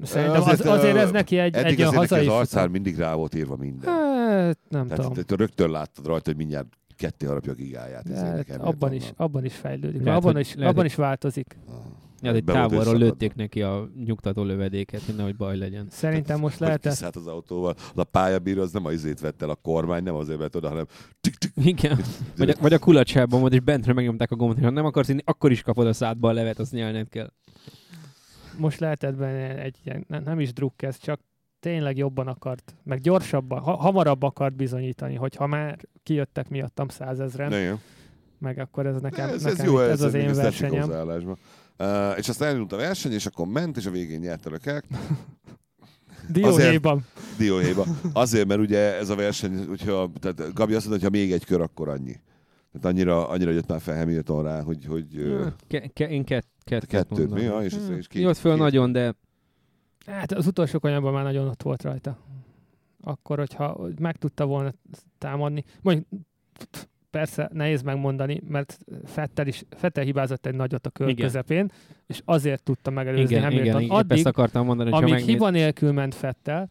Szerintem azért, az, azért ez neki egy, egy olyan hazai... Eddig az arcán mindig rá volt írva minden. Hát, nem tehát tudom. Te rögtön láttad rajta, hogy mindjárt ketté harapja a gigáját. Hát, abban, is, abban is fejlődik, lehet, abban, is, lehet, abban is változik. Ja, egy távolról lőtték neki a nyugtató lövedéket, hogy nehogy baj legyen. Szerintem most lehet... Hogy kiszállt az autóval, az a pályabíró, az nem a izét vett el a kormány, nem azért vett oda, hanem... Igen. Vagy a, vagy a kulacsában volt, és bentről megnyomták a gombot, ha nem akarsz inni, akkor is kapod a szádba a levet, azt nyelned kell. Most lehetett benne egy ilyen, nem is drukk ez, csak tényleg jobban akart, meg gyorsabban, ha, hamarabb akart bizonyítani, hogy ha már kijöttek miattam százezren, igen. Meg akkor ez nekem, ez, nekem ez, jó, ez, ez az én versenyem. Uh, és aztán elindult a verseny, és akkor ment, és a végén nyert a Leclerc. Dióhéjban. Dióhéjban. Azért, mert ugye ez a verseny, hogyha, tehát Gabi azt mondta, hogyha még egy kör, akkor annyi. Tehát annyira, annyira jött már fel Hamilton rá, hogy... hogy ke- ke- én kett, kettőt, kettőt mi? Ja, és hmm. és két, jött föl két. Nagyon, de... Hát az utolsó kanyarban már nagyon ott volt rajta. Akkor, hogyha meg tudta volna támadni... Mondjuk... Persze, nehéz megmondani, mert Vettel is Vettel hibázott egy nagyot a kör igen. közepén, és azért tudta megelőzni Hamilton. Addig, mondani, amíg megnéz... hiba nélkül ment Vettel,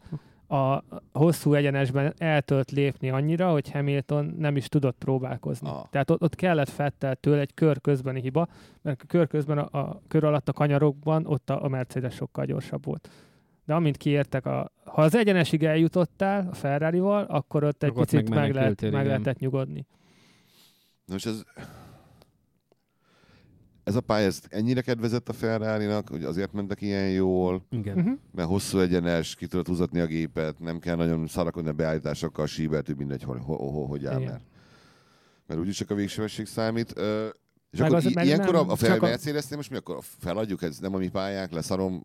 a hosszú egyenesben eltölt lépni annyira, hogy Hamilton nem is tudott próbálkozni. Ah. Tehát ott, ott kellett Vetteltől egy kör közbeni hiba, mert a kör közben a, a kör alatt a kanyarokban ott a, a Mercedes sokkal gyorsabb volt. De amint kiértek, a, ha az egyenesig eljutottál a Ferrarival, akkor ott egy Rokott picit meg, meg, lehet, meg lehetett nyugodni. Na most ez, ez a pálya ez ennyire kedvezett a Ferrarinak, hogy azért mentek ilyen jól, igen. Uh-huh. Mert hosszú egyenes, ki tudod húzatni a gépet, nem kell nagyon szarakodni a beállításokkal, síbeltű mindegy, hogy, hogy áll, mert, mert úgyis csak a végsebesség számít. Uh, és meg akkor az, i- ilyenkor nem, a Ferrari Mercedesnél most mi akkor feladjuk, ez nem a mi pályánk, leszarom,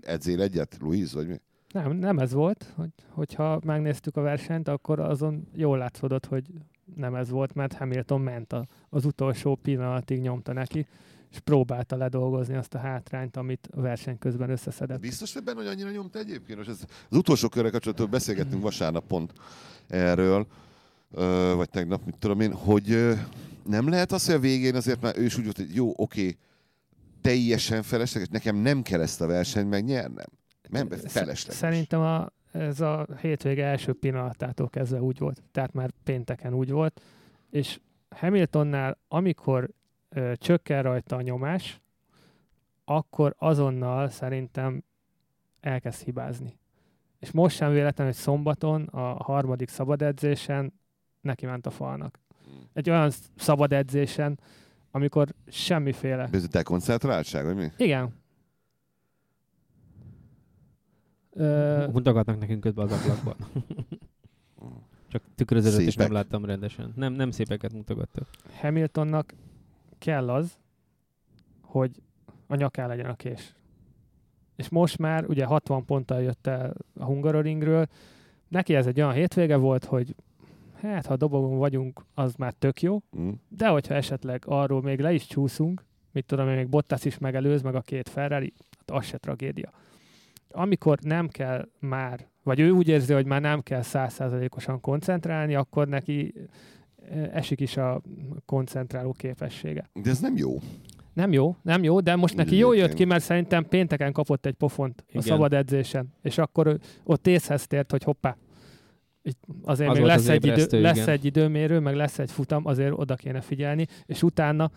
edzél egyet, Luis, vagy mi? Nem, nem ez volt, hogy, hogyha megnéztük a versenyt, akkor azon jól látszódott, hogy nem ez volt, mert Hamilton ment a, az utolsó pillanatig nyomta neki, és próbálta ledolgozni azt a hátrányt, amit a verseny közben összeszedett. Biztos ebben, hogy annyira nyomta egyébként? Most ez, az utolsó körre kapcsolatban beszélgettünk vasárnap pont erről, vagy tegnap, mit tudom én, hogy nem lehet az, hogy a végén azért már ő is úgy volt, hogy jó, oké, teljesen felesleges, nekem nem kell ezt a versenyt megnyernem. Nem, felesleges. Szerintem a, ez a hétvége első pillanatától kezdve úgy volt. Tehát már pénteken úgy volt. És Hamiltonnál, amikor ö, csökken rajta a nyomás, akkor azonnal szerintem elkezd hibázni. És most sem véletlen, hogy szombaton a harmadik szabad edzésen neki ment a falnak. Egy olyan szabad edzésen, amikor semmiféle... Ez dekoncentráltság, vagy mi? Igen. Ö... Dagadnak nekünk ötbe az ablakban. Csak tükröződött, és nem láttam rendesen. Nem, nem szépeket mutogattak. Hamiltonnak kell az, hogy a nyakán legyen a kés. És most már ugye hatvan ponttal jött el a Hungaroringről. Neki ez egy olyan hétvége volt, hogy hát, ha dobogon vagyunk, az már tök jó, mm. de hogyha esetleg arról még le is csúszunk, mit tudom, hogy még Bottas is megelőz, meg a két Ferrari, hát az se tragédia. Amikor nem kell már, vagy ő úgy érzi, hogy már nem kell száz százalékosan koncentrálni, akkor neki esik is a koncentráló képessége. De ez nem jó. Nem jó, nem jó, de most neki jól jött ki, mert szerintem pénteken kapott egy pofont igen. a szabad edzésen, és akkor ott észhez tért, hogy hoppá, azért az még lesz, az egy idő, lesz egy időmérő, meg lesz egy futam, azért oda kéne figyelni, és utána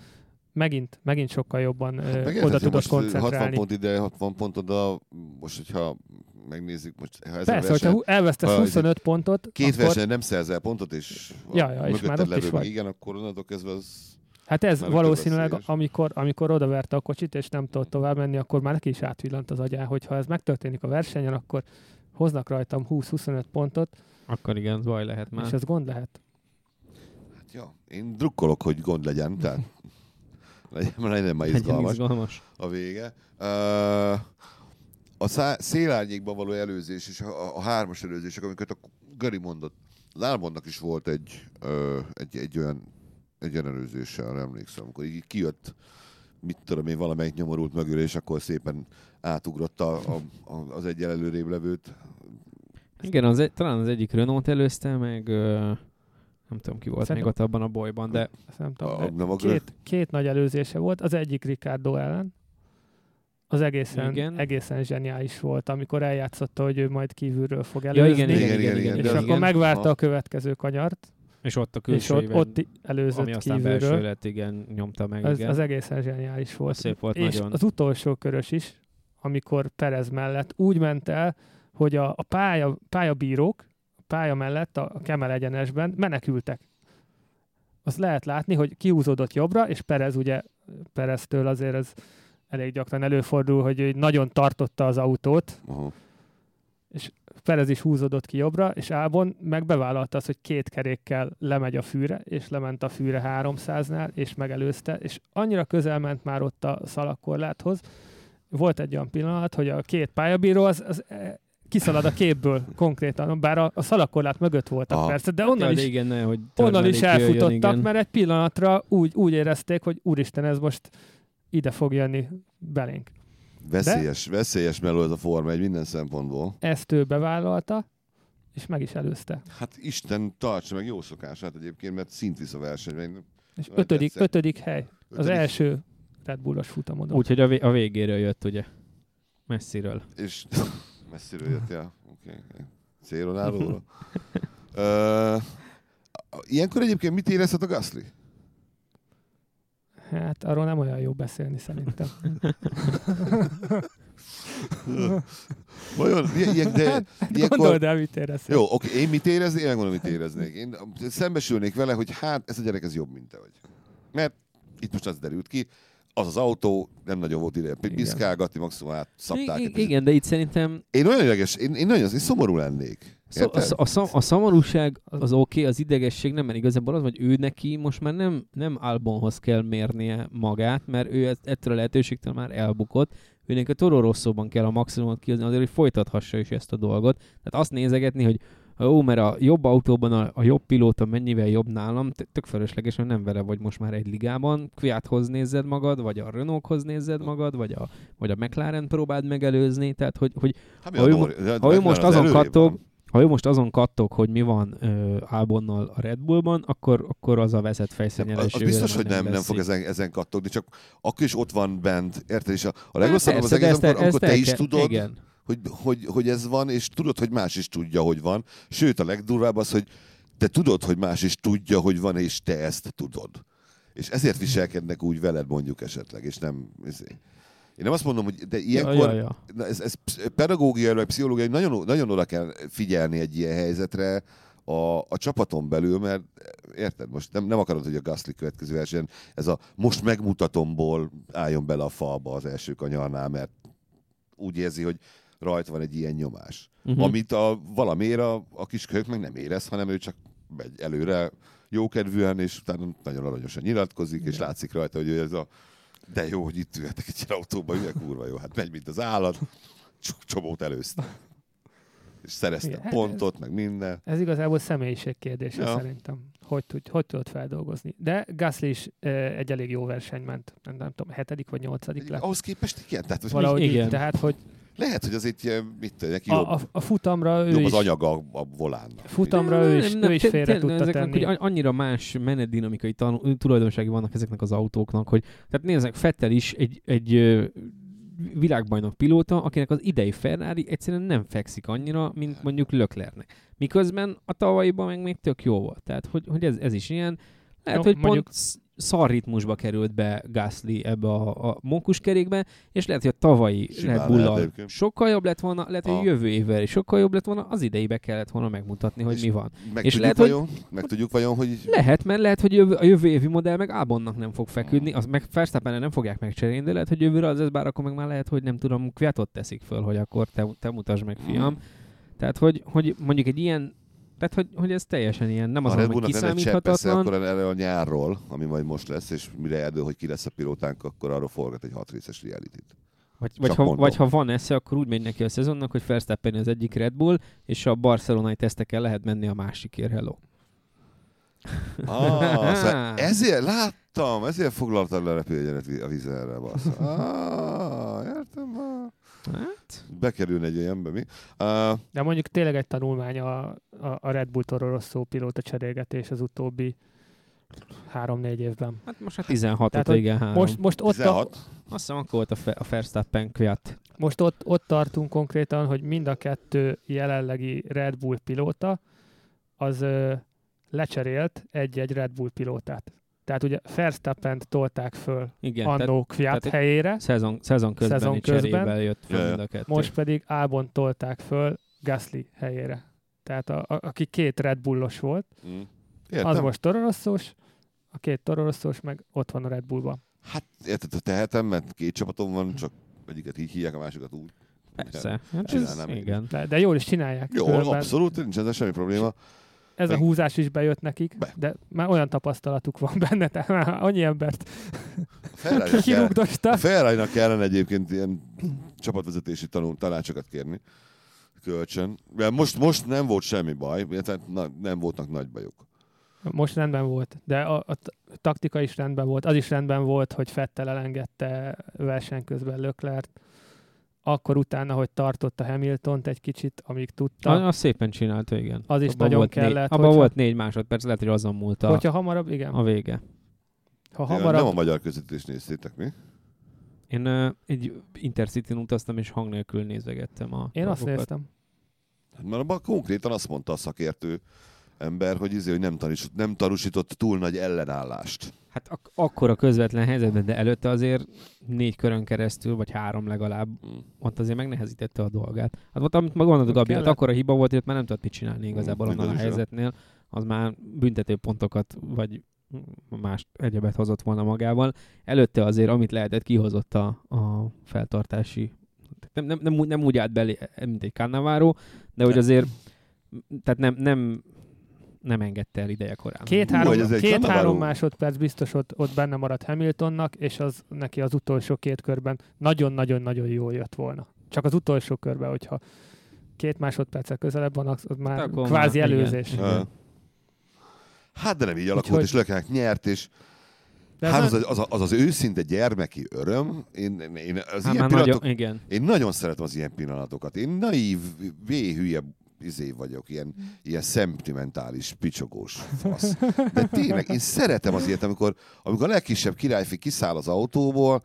megint, megint sokkal jobban hát ö, oda tudod koncentrálni. hatvan pont ide, hatvan pont oda, most hogyha megnézzük, most ha ez persze, versen, hogyha elvesztesz ha huszonöt pontot, két akkor... versen nem szerzel pontot, és ja, ja, mögötted levő igen, akkor onnantól kezdve az... Hát ez már valószínűleg, amikor, amikor odaverte a kocsit, és nem tudott tovább menni, akkor már neki is átvillant az agyán, hogy ha ez megtörténik a versenyen, akkor hoznak rajtam húsz-huszonöt pontot. Akkor igen, baj lehet már. És ez gond lehet. Hát jó, én drukkolok, hogy gond legyen, tehát legyen már izgalmas, izgalmas a vége. A szá- szélárnyékban való előzés és a, a hármas előzések, amiket a Gary mondott, az Albonnak is volt egy, egy, egy olyan egy olyan előzéssel, emlékszem, amikor így kijött, mit tudom én, valamelyik nyomorult mögül, és akkor szépen átugrott a, a, az egyen előrébb levőt. Igen, az egy, talán az egyik Renault előzte, meg ö, nem tudom ki volt szerintem, még ott abban a bolyban, de nem tudom, a, nem két, két nagy előzése volt, az egyik Ricardo ellen, az egészen, igen. egészen zseniális volt, amikor eljátszotta, hogy ő majd kívülről fog előzni, ja, igen, igen, igen, igen, igen, és igen, akkor igen. megvárta a következő kanyart, és ott a külsőjében, ott, ott előzött ami aztán kívülről. Belső lett, igen, nyomta meg. Az, igen. az egészen zseniális volt. Szép volt és nagyon. Az utolsó körös is, amikor Perez mellett úgy ment el, hogy a, a pálya, pályabírók a pálya mellett a kemel egyenesben menekültek. Azt lehet látni, hogy kihúzódott jobbra, és Perez ugye, Pereztől azért ez elég gyakran előfordul, hogy ő nagyon tartotta az autót, uh-huh. és Perez is húzódott ki jobbra, és Albon meg bevállalta azt, hogy két kerékkel lemegy a fűre, és lement a fűre háromszáznál, és megelőzte, és annyira közel ment már ott a szalagkorláthoz. Volt egy olyan pillanat, hogy a két pályabíró az, az kiszalad a képből konkrétan, bár a, a szalagkorlát mögött voltak ah. persze, de onnan ja, is, de igen, ne, hogy onnan is elfutottak, jön, mert egy pillanatra úgy, úgy érezték, hogy úristen, ez most ide fog jönni belénk. Veszélyes, de? Veszélyes meló ez a forma egy minden szempontból. Ezt ő bevállalta, és meg is előzte. Hát Isten tartsa meg jó szokását egyébként, mert szint visz a versenyben. És ötödik, ötödik hely. Ötödik. Az első Red Bullos futamon. Úgyhogy a, vé- a végéről jött, ugye? Messziről. És messziről jött, ja. Okay. Célon állóra. uh, ilyenkor egyébként mit érezhet a Gasly? Hát arról nem olyan jó beszélni szerintem. Vajon? Ilyen, de, hát, ilyenkor... Gondold el, mit éreznék. Jó, oké, én mit éreznék? Én gondolom, mit éreznék. Én szembesülnék vele, hogy hát ez a gyerek ez jobb, mint te vagy. Mert itt most az derült ki, az az autó nem nagyon volt ideje piszkálgatni, maximum hát szabták. I- igen, de itt szerintem... Én olyan ideges, én, én nagyon én szomorú lennék. Szó, a, a, szom, a szomorúság az oké, okay, az idegesség nem, mert igazából az, hogy ő neki most már nem, nem Albonhoz kell mérnie magát, mert ő ettől a lehetőségtől már elbukott. Őnek a Toro Rossóban kell a maximumot kihozni azért, hogy folytathassa is ezt a dolgot. Tehát azt nézegetni, hogy ó, mert a jobb autóban a, a jobb pilóta mennyivel jobb nálam, tök fölösleges, hogy nem vele vagy most már egy ligában. Fiathoz nézzed magad, vagy a Renaulthoz nézzed magad, vagy a, vagy a McLaren próbáld megelőzni, tehát hogy, hogy hát, ha, ő, Dor- ha ő most azon kattog, ha ő most azon kattog, hogy mi van uh, Albonnal a Red Bullban, akkor, akkor az a veszett fejszennyelés. Az biztos, hogy nem, nem, nem fog ezen, ezen kattogni, csak akkor is ott van bent, érted? És a, a legrosszabb az egész, amikor, amikor te is tudod, igen. Hogy, hogy, hogy ez van, és tudod, hogy más is tudja, hogy van. Sőt, a legdurvább az, hogy te tudod, hogy más is tudja, hogy van, és te ezt tudod. És ezért viselkednek úgy veled, mondjuk esetleg, és nem... Ezért. Én nem azt mondom, hogy de ilyenkor... Ja, ja, ja. Na ez, ez pedagógiai, vagy pszichológiai, nagyon, nagyon oda kell figyelni egy ilyen helyzetre a, a csapaton belül, mert érted, most nem, nem akarod, hogy a Gasly következő versenyen ez a most megmutatomból álljon bele a falba az első kanyarnál, mert úgy érzi, hogy rajt van egy ilyen nyomás. Uh-huh. Amit a, valamiért a, a kiskölyök meg nem érez, hanem ő csak megy előre jókedvűen, és utána nagyon aranyosan nyilatkozik, de. És látszik rajta, hogy ez a de jó, hogy itt ültek egy ilyen autóban, ugye kurva jó, hát megy, mint az állat, csomót előztem. És szereztem igen, pontot, ez, meg minden. Ez igazából személyiség kérdése ja. Szerintem. Hogy, tud, hogy tudod feldolgozni. De Gasly is eh, egy elég jó verseny ment, nem, nem tudom, hetedik vagy nyolcadik lett. Ahhoz képest igen, tehát, valahogy igen. Így, tehát hogy lehet, hogy azért ilyen, mit tudja, neki jobb, a, a futamra jobb ő az is, anyaga a volánnak. Futamra ő is, ő is félre te, tudta tenni. Annyira más menetdinamikai tanul, tulajdonsági vannak ezeknek az autóknak, hogy tehát nézzek, Vettel is egy, egy világbajnok pilóta, akinek az idei Ferrari egyszerűen nem fekszik annyira, mint mondjuk Leclercnek. Miközben a tavalyiban meg még tök jó volt. Tehát, hogy, hogy ez, ez is ilyen. Lehet, jó, hogy mondjuk... pont... szar ritmusba került be Gasly ebbe a, a mókuskerékbe, és lehet, hogy a tavalyi Red Bullal sokkal jobb lett volna, lehet, hogy a jövő évvel is sokkal jobb lett volna, az idejébe kellett volna megmutatni, hogy és mi van. Meg, és tudjuk, lehet, vajon? Hogy... meg tudjuk vajon, hogy... Lehet, mert lehet, hogy jövő, a jövő évi modell meg Albonnak nem fog feküdni, az meg Verstappennel nem fogják megcserélni, de lehet, hogy jövőre az ez, bár akkor meg már lehet, hogy nem tudom, Kviatot teszik föl, hogy akkor te, te mutasd meg, fiam. Hmm. Tehát, hogy, hogy mondjuk egy ilyen Tehát, hogy, hogy ez teljesen ilyen, nem az, a hogy kiszámíthatatlan. Akkor erre a nyárról, ami majd most lesz, és mire eldől, hogy ki lesz a pilótánk, akkor arról forgat egy hat részes reality-t. Vagy, vagy, ha, vagy ha van esze, akkor úgy megy neki a szezonnak, hogy Verstappen az egyik Red Bull, és a barcelonai tesztekkel lehet menni a másikért, hello. Ah, szóval ezért láttam, ezért foglaltad le a repülőgyenet a vízerre, basz. Ah, értem már. Hát? Bekerül egy ilyenbe, mi? Uh, De mondjuk tényleg egy tanulmány a, a, a Red Bull Toro Rosso pilóta cserélgetés az utóbbi három-négy évben. Hát most hát tizenhat ott igen három. Most, most ott tizenhat? A, azt hiszem, akkor volt a, fe, a Verstappen Kviat. Most ott, ott tartunk konkrétan, hogy mind a kettő jelenlegi Red Bull pilóta az ö, lecserélt egy-egy Red Bull pilótát. Tehát ugye Verstappent tolták föl annó Kviat helyére. Szezon, szezon közben szezon cserébe jött föl mind a kettő. Most pedig Albont tolták föl Gasly helyére. Tehát a, a, aki két Red Bullos volt, mm. az most Toro Rosszós, a két Toro Rosszós meg ott van a Red Bullban. Hát érted, tehetem, mert két csapatom van, csak egyiket így hívják, a másikat úgy. Persze. Hát ez, igen. De, de jól is csinálják. Jól, különben. Abszolút, nincs ez semmi probléma. Ez meg... a húzás is bejött nekik, Be. De már olyan tapasztalatuk van benne, tehát már annyi embert kirúgdosta. A Ferrarinak kellene egyébként ilyen csapatvezetési tanul, tanácsokat kérni kölcsön. Most, most nem volt semmi baj, tehát na, nem voltak nagy bajok. Most rendben volt, de a, a taktika is rendben volt. Az is rendben volt, hogy Vettel elengedte verseny közben Leclerc. Akkor utána, hogy tartotta Hamiltont egy kicsit, amíg tudta. A, az szépen csinálta, igen. Az is abba nagyon kellett. Négy, abban volt négy másodperc, lehet, hogy azon múlt a, hogyha hamarabb, igen. A vége. Ha hamarabb... Nem a magyar közvetítést néztétek, mi? Én uh, egy Intercityn utaztam, és hang nélkül nézegettem a... Én azt néztem. Mert abban konkrétan azt mondta a szakértő ember, hogy, izé, hogy nem, tanús, nem tanúsított túl nagy ellenállást. Hát ak- akkor a közvetlen helyzetben, de előtte azért négy körön keresztül, vagy három legalább, ott azért megnehezítette a dolgát. Hát volt, amit gondoltuk, Gabi, hát akkor a hiba volt, hogy ott már nem tudott mit csinálni igazából annál a helyzetnél. Az már büntető pontokat, vagy más egyebet hozott volna magával. Előtte azért, amit lehetett, kihozott a, a feltartási... Nem, nem, nem, nem úgy állt belé, mint egy Cannavaro, de hogy azért... Tehát nem... nem nem engedte el ideje korán. Két-három két, három másodperc biztos ott, ott benne maradt Hamiltonnak, és az neki az utolsó két körben nagyon-nagyon-nagyon jól jött volna. Csak az utolsó körben, hogyha két másodperccel közelebb van, az már Takon, kvázi előzés. Igen. Igen. Hát de nem így alakult, úgy, és Leclerc nyert, és hát az, az, az az őszinte gyermeki öröm. Én, én, az hát ilyen pillanatok, nagyon, én nagyon szeretem az ilyen pillanatokat. Én naív, véhülye izé vagyok, ilyen, ilyen szentimentális, picsogós fasz. De tényleg, én szeretem az ilyet, amikor, amikor a legkisebb királyfi kiszáll az autóból,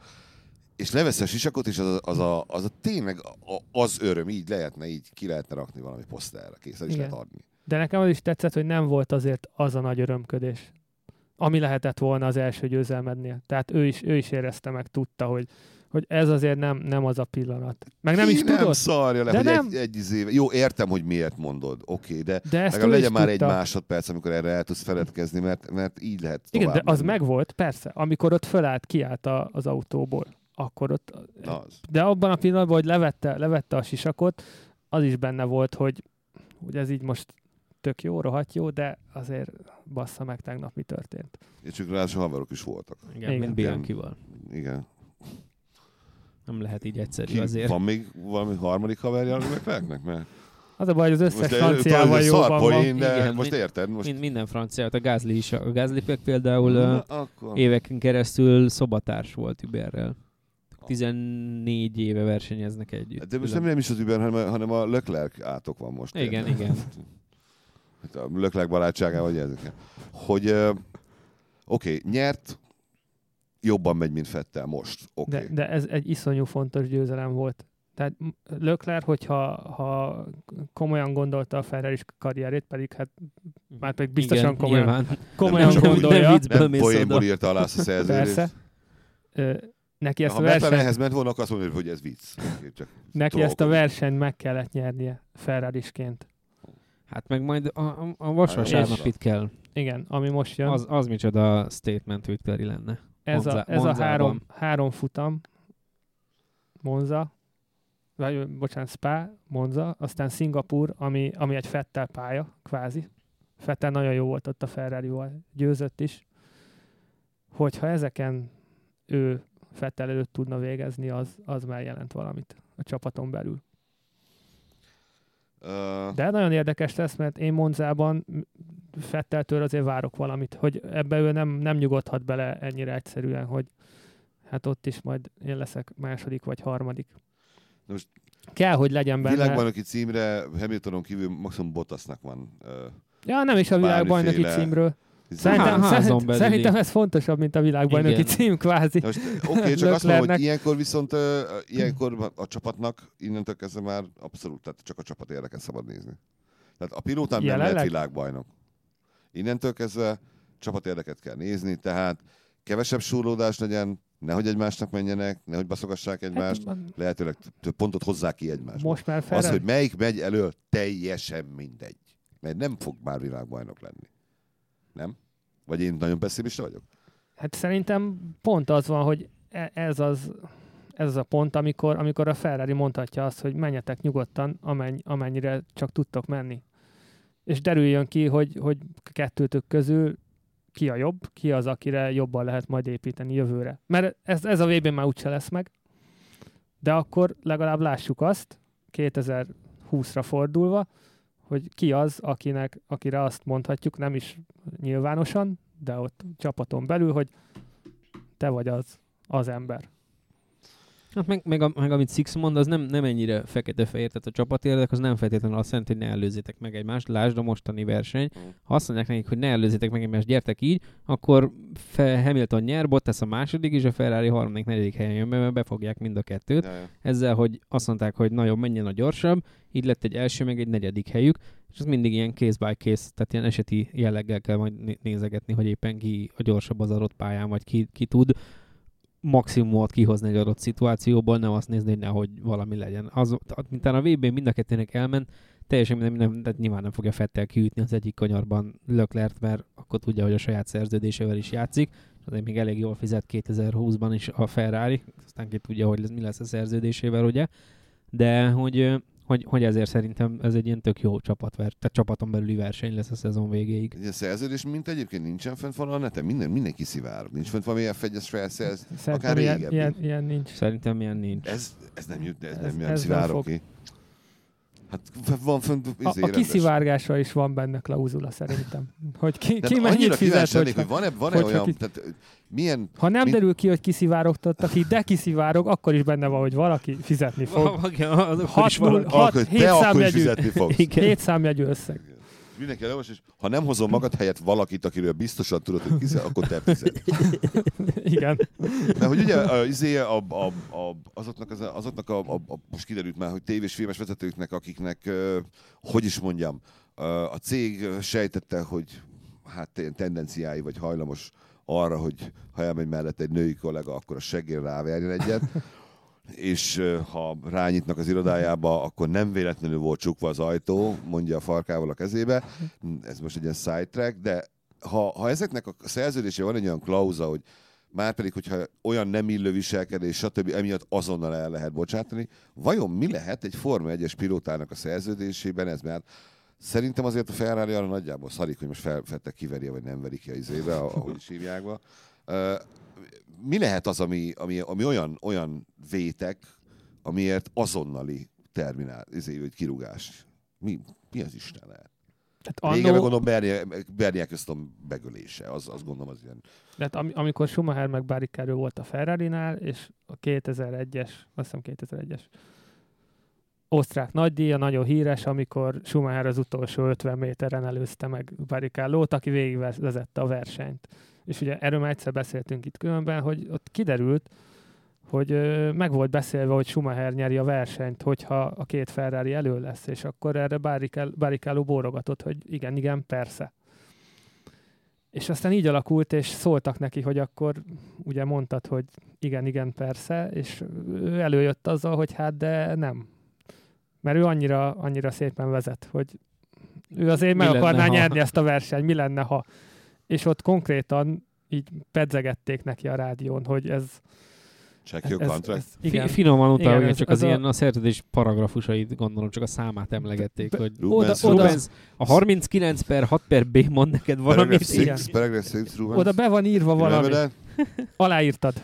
és leveszi a sisakot, és az a, az a, az a tényleg a, az öröm, így lehetne, így ki lehetne rakni valami poszterre, készen is lehet adni. De nekem az is tetszett, hogy nem volt azért az a nagy örömködés, ami lehetett volna az első győzelmednél. Tehát ő is, ő is érezte meg, tudta, hogy, hogy ez azért nem, nem az a pillanat. Meg nem ki is nem tudod. Szarja le, de nem szarja egy, egy éve. Jó, értem, hogy miért mondod, oké, okay, de, de legalább legyen már tudta. Egy másodperc, amikor erre el tudsz feledkezni, mert, mert így lehet tovább. Igen, de az megvolt, persze. Amikor ott fölállt, kiállt az autóból, akkor ott... Az. De abban a pillanatban, hogy levette, levette a sisakot, az is benne volt, hogy, hogy ez így most... tök jó, rohadt jó, de azért bassza meg tegnap mi történt. És csak rá haverok is voltak. Igen, mint Bianchival. Igen. Nem lehet így egyszerű ki, azért. Van még valami harmadik haverja, ami megfeleknek? Mert... Az a baj, hogy az összes franciával jóban van. Igen, most érted? Most... Mind, minden franciát, a Gasly is. A Gasly például na, akkor... éveken keresztül szobatárs volt Uberrel. tizennégy éve versenyeznek együtt. De most nem, nem is az Uber, hanem, hanem a Leclerc átok van most. Igen, érted? Igen. A Leclerc barátságával, hogy, hogy uh, oké, okay, nyert, jobban megy, mint Vettel most. Okay. De, de ez egy iszonyú fontos győzelem volt. Tehát Leclerc, hogyha ha komolyan gondolta a Ferraris karrierét, pedig hát már pedig biztosan igen, komolyan, nyilván. komolyan nem, nem gondolja. Nem poénból írta alá a szerződést. Persze. Ö, neki ezt ha a versenyt... ehhez ment volna, azt mondja, hogy ez vicc. Csak neki tolok. Ezt a versenyt meg kellett nyernie Ferrarisként. Hát meg majd a, a, a vasárnap itt kell. Igen, ami most jön. Az, az micsoda statement victory lenne. Ez Monza, a, ez a három, három futam. Monza, vagy bocsánat, Spa, Monza, aztán Szingapúr, ami, ami egy Vettel pálya, kvázi. Vettel nagyon jó volt ott a Ferrarival, győzött is. Hogyha ezeken ő Vettel előtt tudna végezni, az, az már jelent valamit a csapaton belül. De nagyon érdekes lesz, mert én Monzában Vetteltől azért várok valamit, hogy ebbe ő nem, nem nyugodhat bele ennyire egyszerűen, hogy hát ott is majd én leszek második vagy harmadik. De most kell, hogy legyen benne. Világbajnoki címre Hamiltonon kívül maximum Bottasnak van. Uh, ja, nem is a világbajnoki címről. Szerintem, szerintem, szerintem ez fontosabb, mint a világbajnoki igen. cím, kvázi. Oké, okay, csak azt mondom, hogy ilyenkor viszont uh, ilyenkor a, a csapatnak innentől kezdve már abszolút, tehát csak a csapat érdeken szabad nézni. Tehát a pilótán nem lehet világbajnok. Innentől kezdve csapat érdeket kell nézni, tehát kevesebb súrlódás legyen, nehogy egymásnak menjenek, nehogy baszogassák egymást, hát, lehetőleg több pontot hozzák ki egymást. Most már fel... Az, hogy melyik megy elől, teljesen mindegy. Mert nem fog már világbajnok lenni. Nem? Vagy én nagyon pessimista vagyok? Hát szerintem pont az van, hogy ez az, ez az a pont, amikor, amikor a Ferrari mondhatja azt, hogy menjetek nyugodtan, amenny, amennyire csak tudtok menni. És derüljön ki, hogy, hogy kettőtök közül ki a jobb, ki az, akire jobban lehet majd építeni jövőre. Mert ez, ez a vé bén már úgyse lesz meg. De akkor legalább lássuk azt, kétezer-húszra fordulva, hogy ki az, akinek, akire azt mondhatjuk, nem is nyilvánosan, de ott csapaton belül, hogy te vagy az, az ember. Hát meg, meg, a, meg amit Six mond, az nem, nem ennyire fekete-fehér, tehát a csapatérdek az nem feltétlenül azt jelenti, hogy ne előzzétek meg egymást, lásd a mostani verseny. Ha azt mondják nekik, hogy ne előzzétek meg egymást, gyertek így, akkor fe, Hamilton nyer, Bottas a második, és a Ferrari harmadik, negyedik helyen jön, mert befogják mind a kettőt. Jaj. Ezzel, hogy azt mondták, hogy na jó, menjen a gyorsabb, így lett egy első, meg egy negyedik helyük, és ez mindig ilyen case by case, tehát ilyen eseti jelleggel kell majd nézegetni, hogy éppen ki a gyorsabb az adott pályán, vagy ki, ki tud maximumot kihozni egy adott szituációból, nem azt nézni, hogy nehogy valami legyen. Az, mintán a vé bén mind a kettőnek elment, teljesen minden, minden, tehát nyilván nem fogja Vettel kiütni az egyik kanyarban Leclerc, mert akkor tudja, hogy a saját szerződésével is játszik, azért még elég jól fizet kétezer-húszban is a Ferrari, aztán ki tudja, hogy mi lesz a szerződésével, ugye? De hogy, hogy, hogy ezért szerintem ez egy ilyen tök jó csapat, tehát csapaton belüli verseny lesz a szezon végéig. A szerződés mint egyébként nincsen fent valami a neten, minden, mindenki szivárog. Nincs fent valami ilyen fegyes felszerz, akár régebbi. Ilyen, ilyen nincs. Szerintem ilyen nincs. Ez, ez nem jut, ez, ez nem, nem szivárog ki. Hát van fönt, izé, a, a kiszivárgásra is van benne klauzula szerintem. Hogy ki, ki mennyit fizet, hogy, hogy van-e, van-e hogy, olyan... Ki... Tehát, milyen, ha nem mint... derül ki, hogy kiszivárogtattak, így de kiszivárog, akkor is benne van, hogy valaki fizetni fog. hét számjegyű összeg. Mindenki elolvas, és ha nem hozom magad helyett valakit, akiről biztosan tudod, hogy kizet, akkor te fizet. Igen. De hogy ugye a, a, a, a, azoknak, az, azoknak a, a, a, most kiderült már, hogy tévés filmes vezetőknek, akiknek, hogy is mondjam, a cég sejtette, hogy hát tendenciái vagy hajlamos arra, hogy ha elmegy mellett egy női kollega, akkor a seggén ráverjen egyet. És ha rányitnak az irodájába, akkor nem véletlenül volt csukva az ajtó, mondja a farkával a kezébe. Ez most egy ilyen sidetrack, de ha, ha ezeknek a szerződése van egy olyan klauza, hogy márpedig, hogyha olyan nem illő viselkedés, stb. Emiatt azonnal el lehet bocsátani, vajon mi lehet egy Forma egyes pilótának a szerződésében ez? Mert szerintem azért a Ferrari arra nagyjából szarik, hogy most fel, feltek kiveri, vagy nem verik ki a izébe, ahogy is hívják. Mi lehet az, ami, ami, ami olyan, olyan vétek, amiért azonnali terminál, izé, kirúgás? Mi, mi az Isten lehet? Régen annó... gondolom Bernie Ecclestone begölése, az, azt gondolom az ilyen. Tehát am, amikor Schumacher meg Barrichello volt a Ferrarinál, és a kétezer-egyes, azt hiszem kétezer-egyes osztrák nagydíja, nagyon híres, amikor Schumacher az utolsó ötven méteren előzte meg Barrichello-t, aki végigvezette a versenyt. És ugye erről már egyszer beszéltünk itt különben, hogy ott kiderült, hogy ö, meg volt beszélve, hogy Schumacher nyeri a versenyt, hogyha a két Ferrari elő lesz, és akkor erre Barrichello bórogatott, hogy igen, igen, persze. És aztán így alakult, és szóltak neki, hogy akkor ugye mondtad, hogy igen, igen, persze, és ő előjött azzal, hogy hát de nem. Mert ő annyira, annyira szépen vezet, hogy ő azért meg akarná nyerni ezt a versenyt, mi lenne, ha... És ott konkrétan így pedzegették neki a rádión, hogy ez... Check your contract. Igen. Finoman utána, igen, csak az, az ilyen a, a szerződés paragrafusait, gondolom, csak a számát emlegették, hogy Rubens, oda, Rubens, a harminckilenc per hat per B mond neked valamit. Paragraph six, Rubens. Oda be van írva valami. Aláírtad.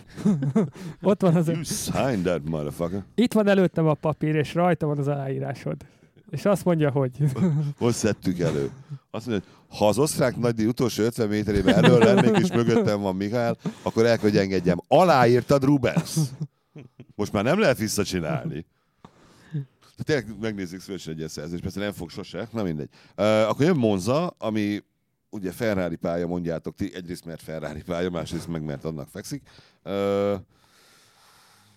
Ott van az... You signed that, motherfucker. Itt van előttem a papír, és rajta van az aláírásod. És azt mondja, hogy... Hogy szedtük elő? Azt mondja, hogy ha az osztrák nagydíj utolsó ötven méterében elől lennék, és mögöttem van Mihály, akkor el kell, hogy engedjem. Aláírtad, Rubens! Most már nem lehet visszacsinálni. Tényleg megnézzük szívesen egy ilyen szerződést, persze nem fog sose, na mindegy. Uh, akkor jön Monza, ami ugye Ferrari pálya, mondjátok ti, egyrészt mert Ferrari pálya, másrészt meg mert annak fekszik. Uh,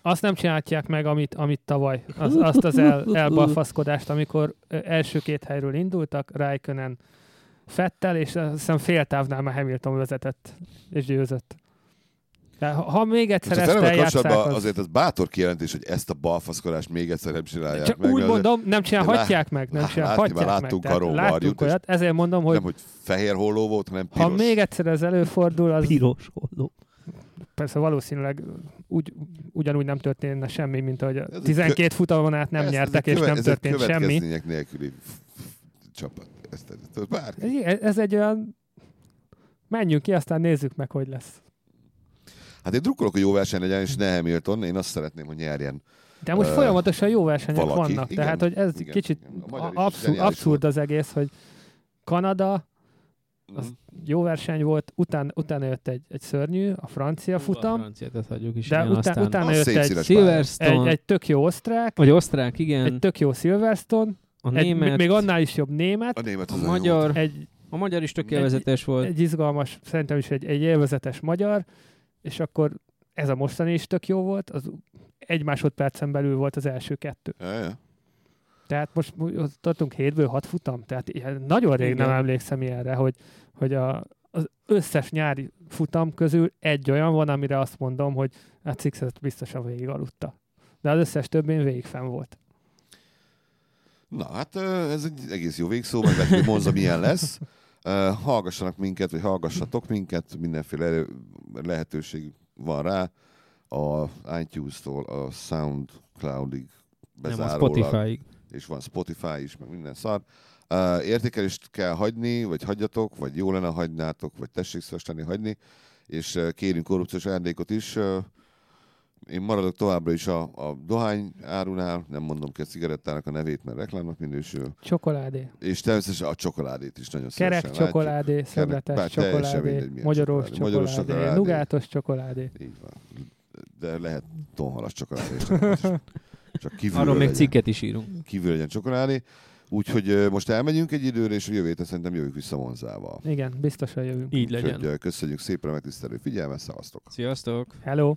Azt nem csinálják meg, amit, amit tavaly. Az, azt az el, elbalfaszkodást, amikor első két helyről indultak, Raikkonen, Vettel, és azt hiszem fél távnál már Hamilton vezetett, és győzött. De ha még egyszer most ezt eljátszák... Az... Azért az bátor kijelentés, hogy ezt a balfaszkodást még egyszer nem csinálják csak meg. Úgy mondom, nem csinálhatják lá... meg. Nem csinálhatják látni, már láttunk meg, a láttunk olyat, ezért mondom, hogy... Nem, hogy fehér holló volt, hanem piros. Ha még egyszer ez előfordul, az... Piros holló. Persze valószínűleg úgy, ugyanúgy nem történne semmi, mint ahogy a tizenkét kö... futamon át nem ezt nyertek, köve... és nem ez történt semmi. Ez egy következmények nélküli csapat. Ezt, ezt, ezt ez egy olyan... Menjünk ki, aztán nézzük meg, hogy lesz. Hát én drukkolok, hogy jó verseny legyen, és ne Hamilton, én azt szeretném, hogy nyerjen. De most uh, folyamatosan jó versenyek valaki. Vannak. Igen, tehát, hogy ez igen, kicsit igen. Abszurd, abszurd az egész, hogy Kanada... Az mm. jó verseny volt, után, utána jött egy, egy szörnyű, a francia futam. A franciát ezt hagyjuk is. De igen, után, aztán utána jött egy Silverstone. Egy, egy tök jó osztrák. Vagy osztrák, igen. Egy tök jó Silverstone. A egy, német. Még annál is jobb német. A, német a magyar. Egy, a magyar is tök élvezetes volt. Egy izgalmas, szerintem is egy, egy élvezetes magyar. És akkor ez a mostani is tök jó volt. Az egy másodpercen belül volt az első kettő. Jaja. Tehát most tartunk hétből hat futam, tehát nagyon rég nem emlékszem ilyenre, hogy, hogy a, az összes nyári futam közül egy olyan van, amire azt mondom, hogy a Succession biztosan végig aludta. De az összes többén végig fenn volt. Na hát ez egy egész jó végszó, meg lehet, hogy Monza milyen lesz. Hallgassanak minket, vagy hallgassatok minket, mindenféle lehetőség van rá. A iTunes-tól a SoundCloud-ig bezárólag. Nem, a Spotify-ig. És van Spotify is, meg minden szar. Uh, értékelést kell hagyni, vagy hagyjatok, vagy jó lenne hagynátok, vagy tessék szövestenni hagyni, és uh, kérünk korrupciós ajándékot is. Uh, Én maradok továbbra is a, a dohány árunál, nem mondom ki a cigarettának a nevét, mert reklámnak minősül. Csokoládé. És természetesen a csokoládét is nagyon szívesen látjuk. Kerek csokoládé, szögletes csokoládé, magyaros csokoládé, nugátos csokoládé. Így van. De lehet tonhalas csokoládé. Csak kívülről arról még cikket is írunk. Kívül legyen csokoládé. Úgyhogy most elmegyünk egy időre, és a jövő héten szerintem jövünk vissza Monzával. Igen, biztosan jövünk. Így legyen. Köszönjük szépen a megtisztelő figyelmet, szavaztok. Sziasztok! Hello!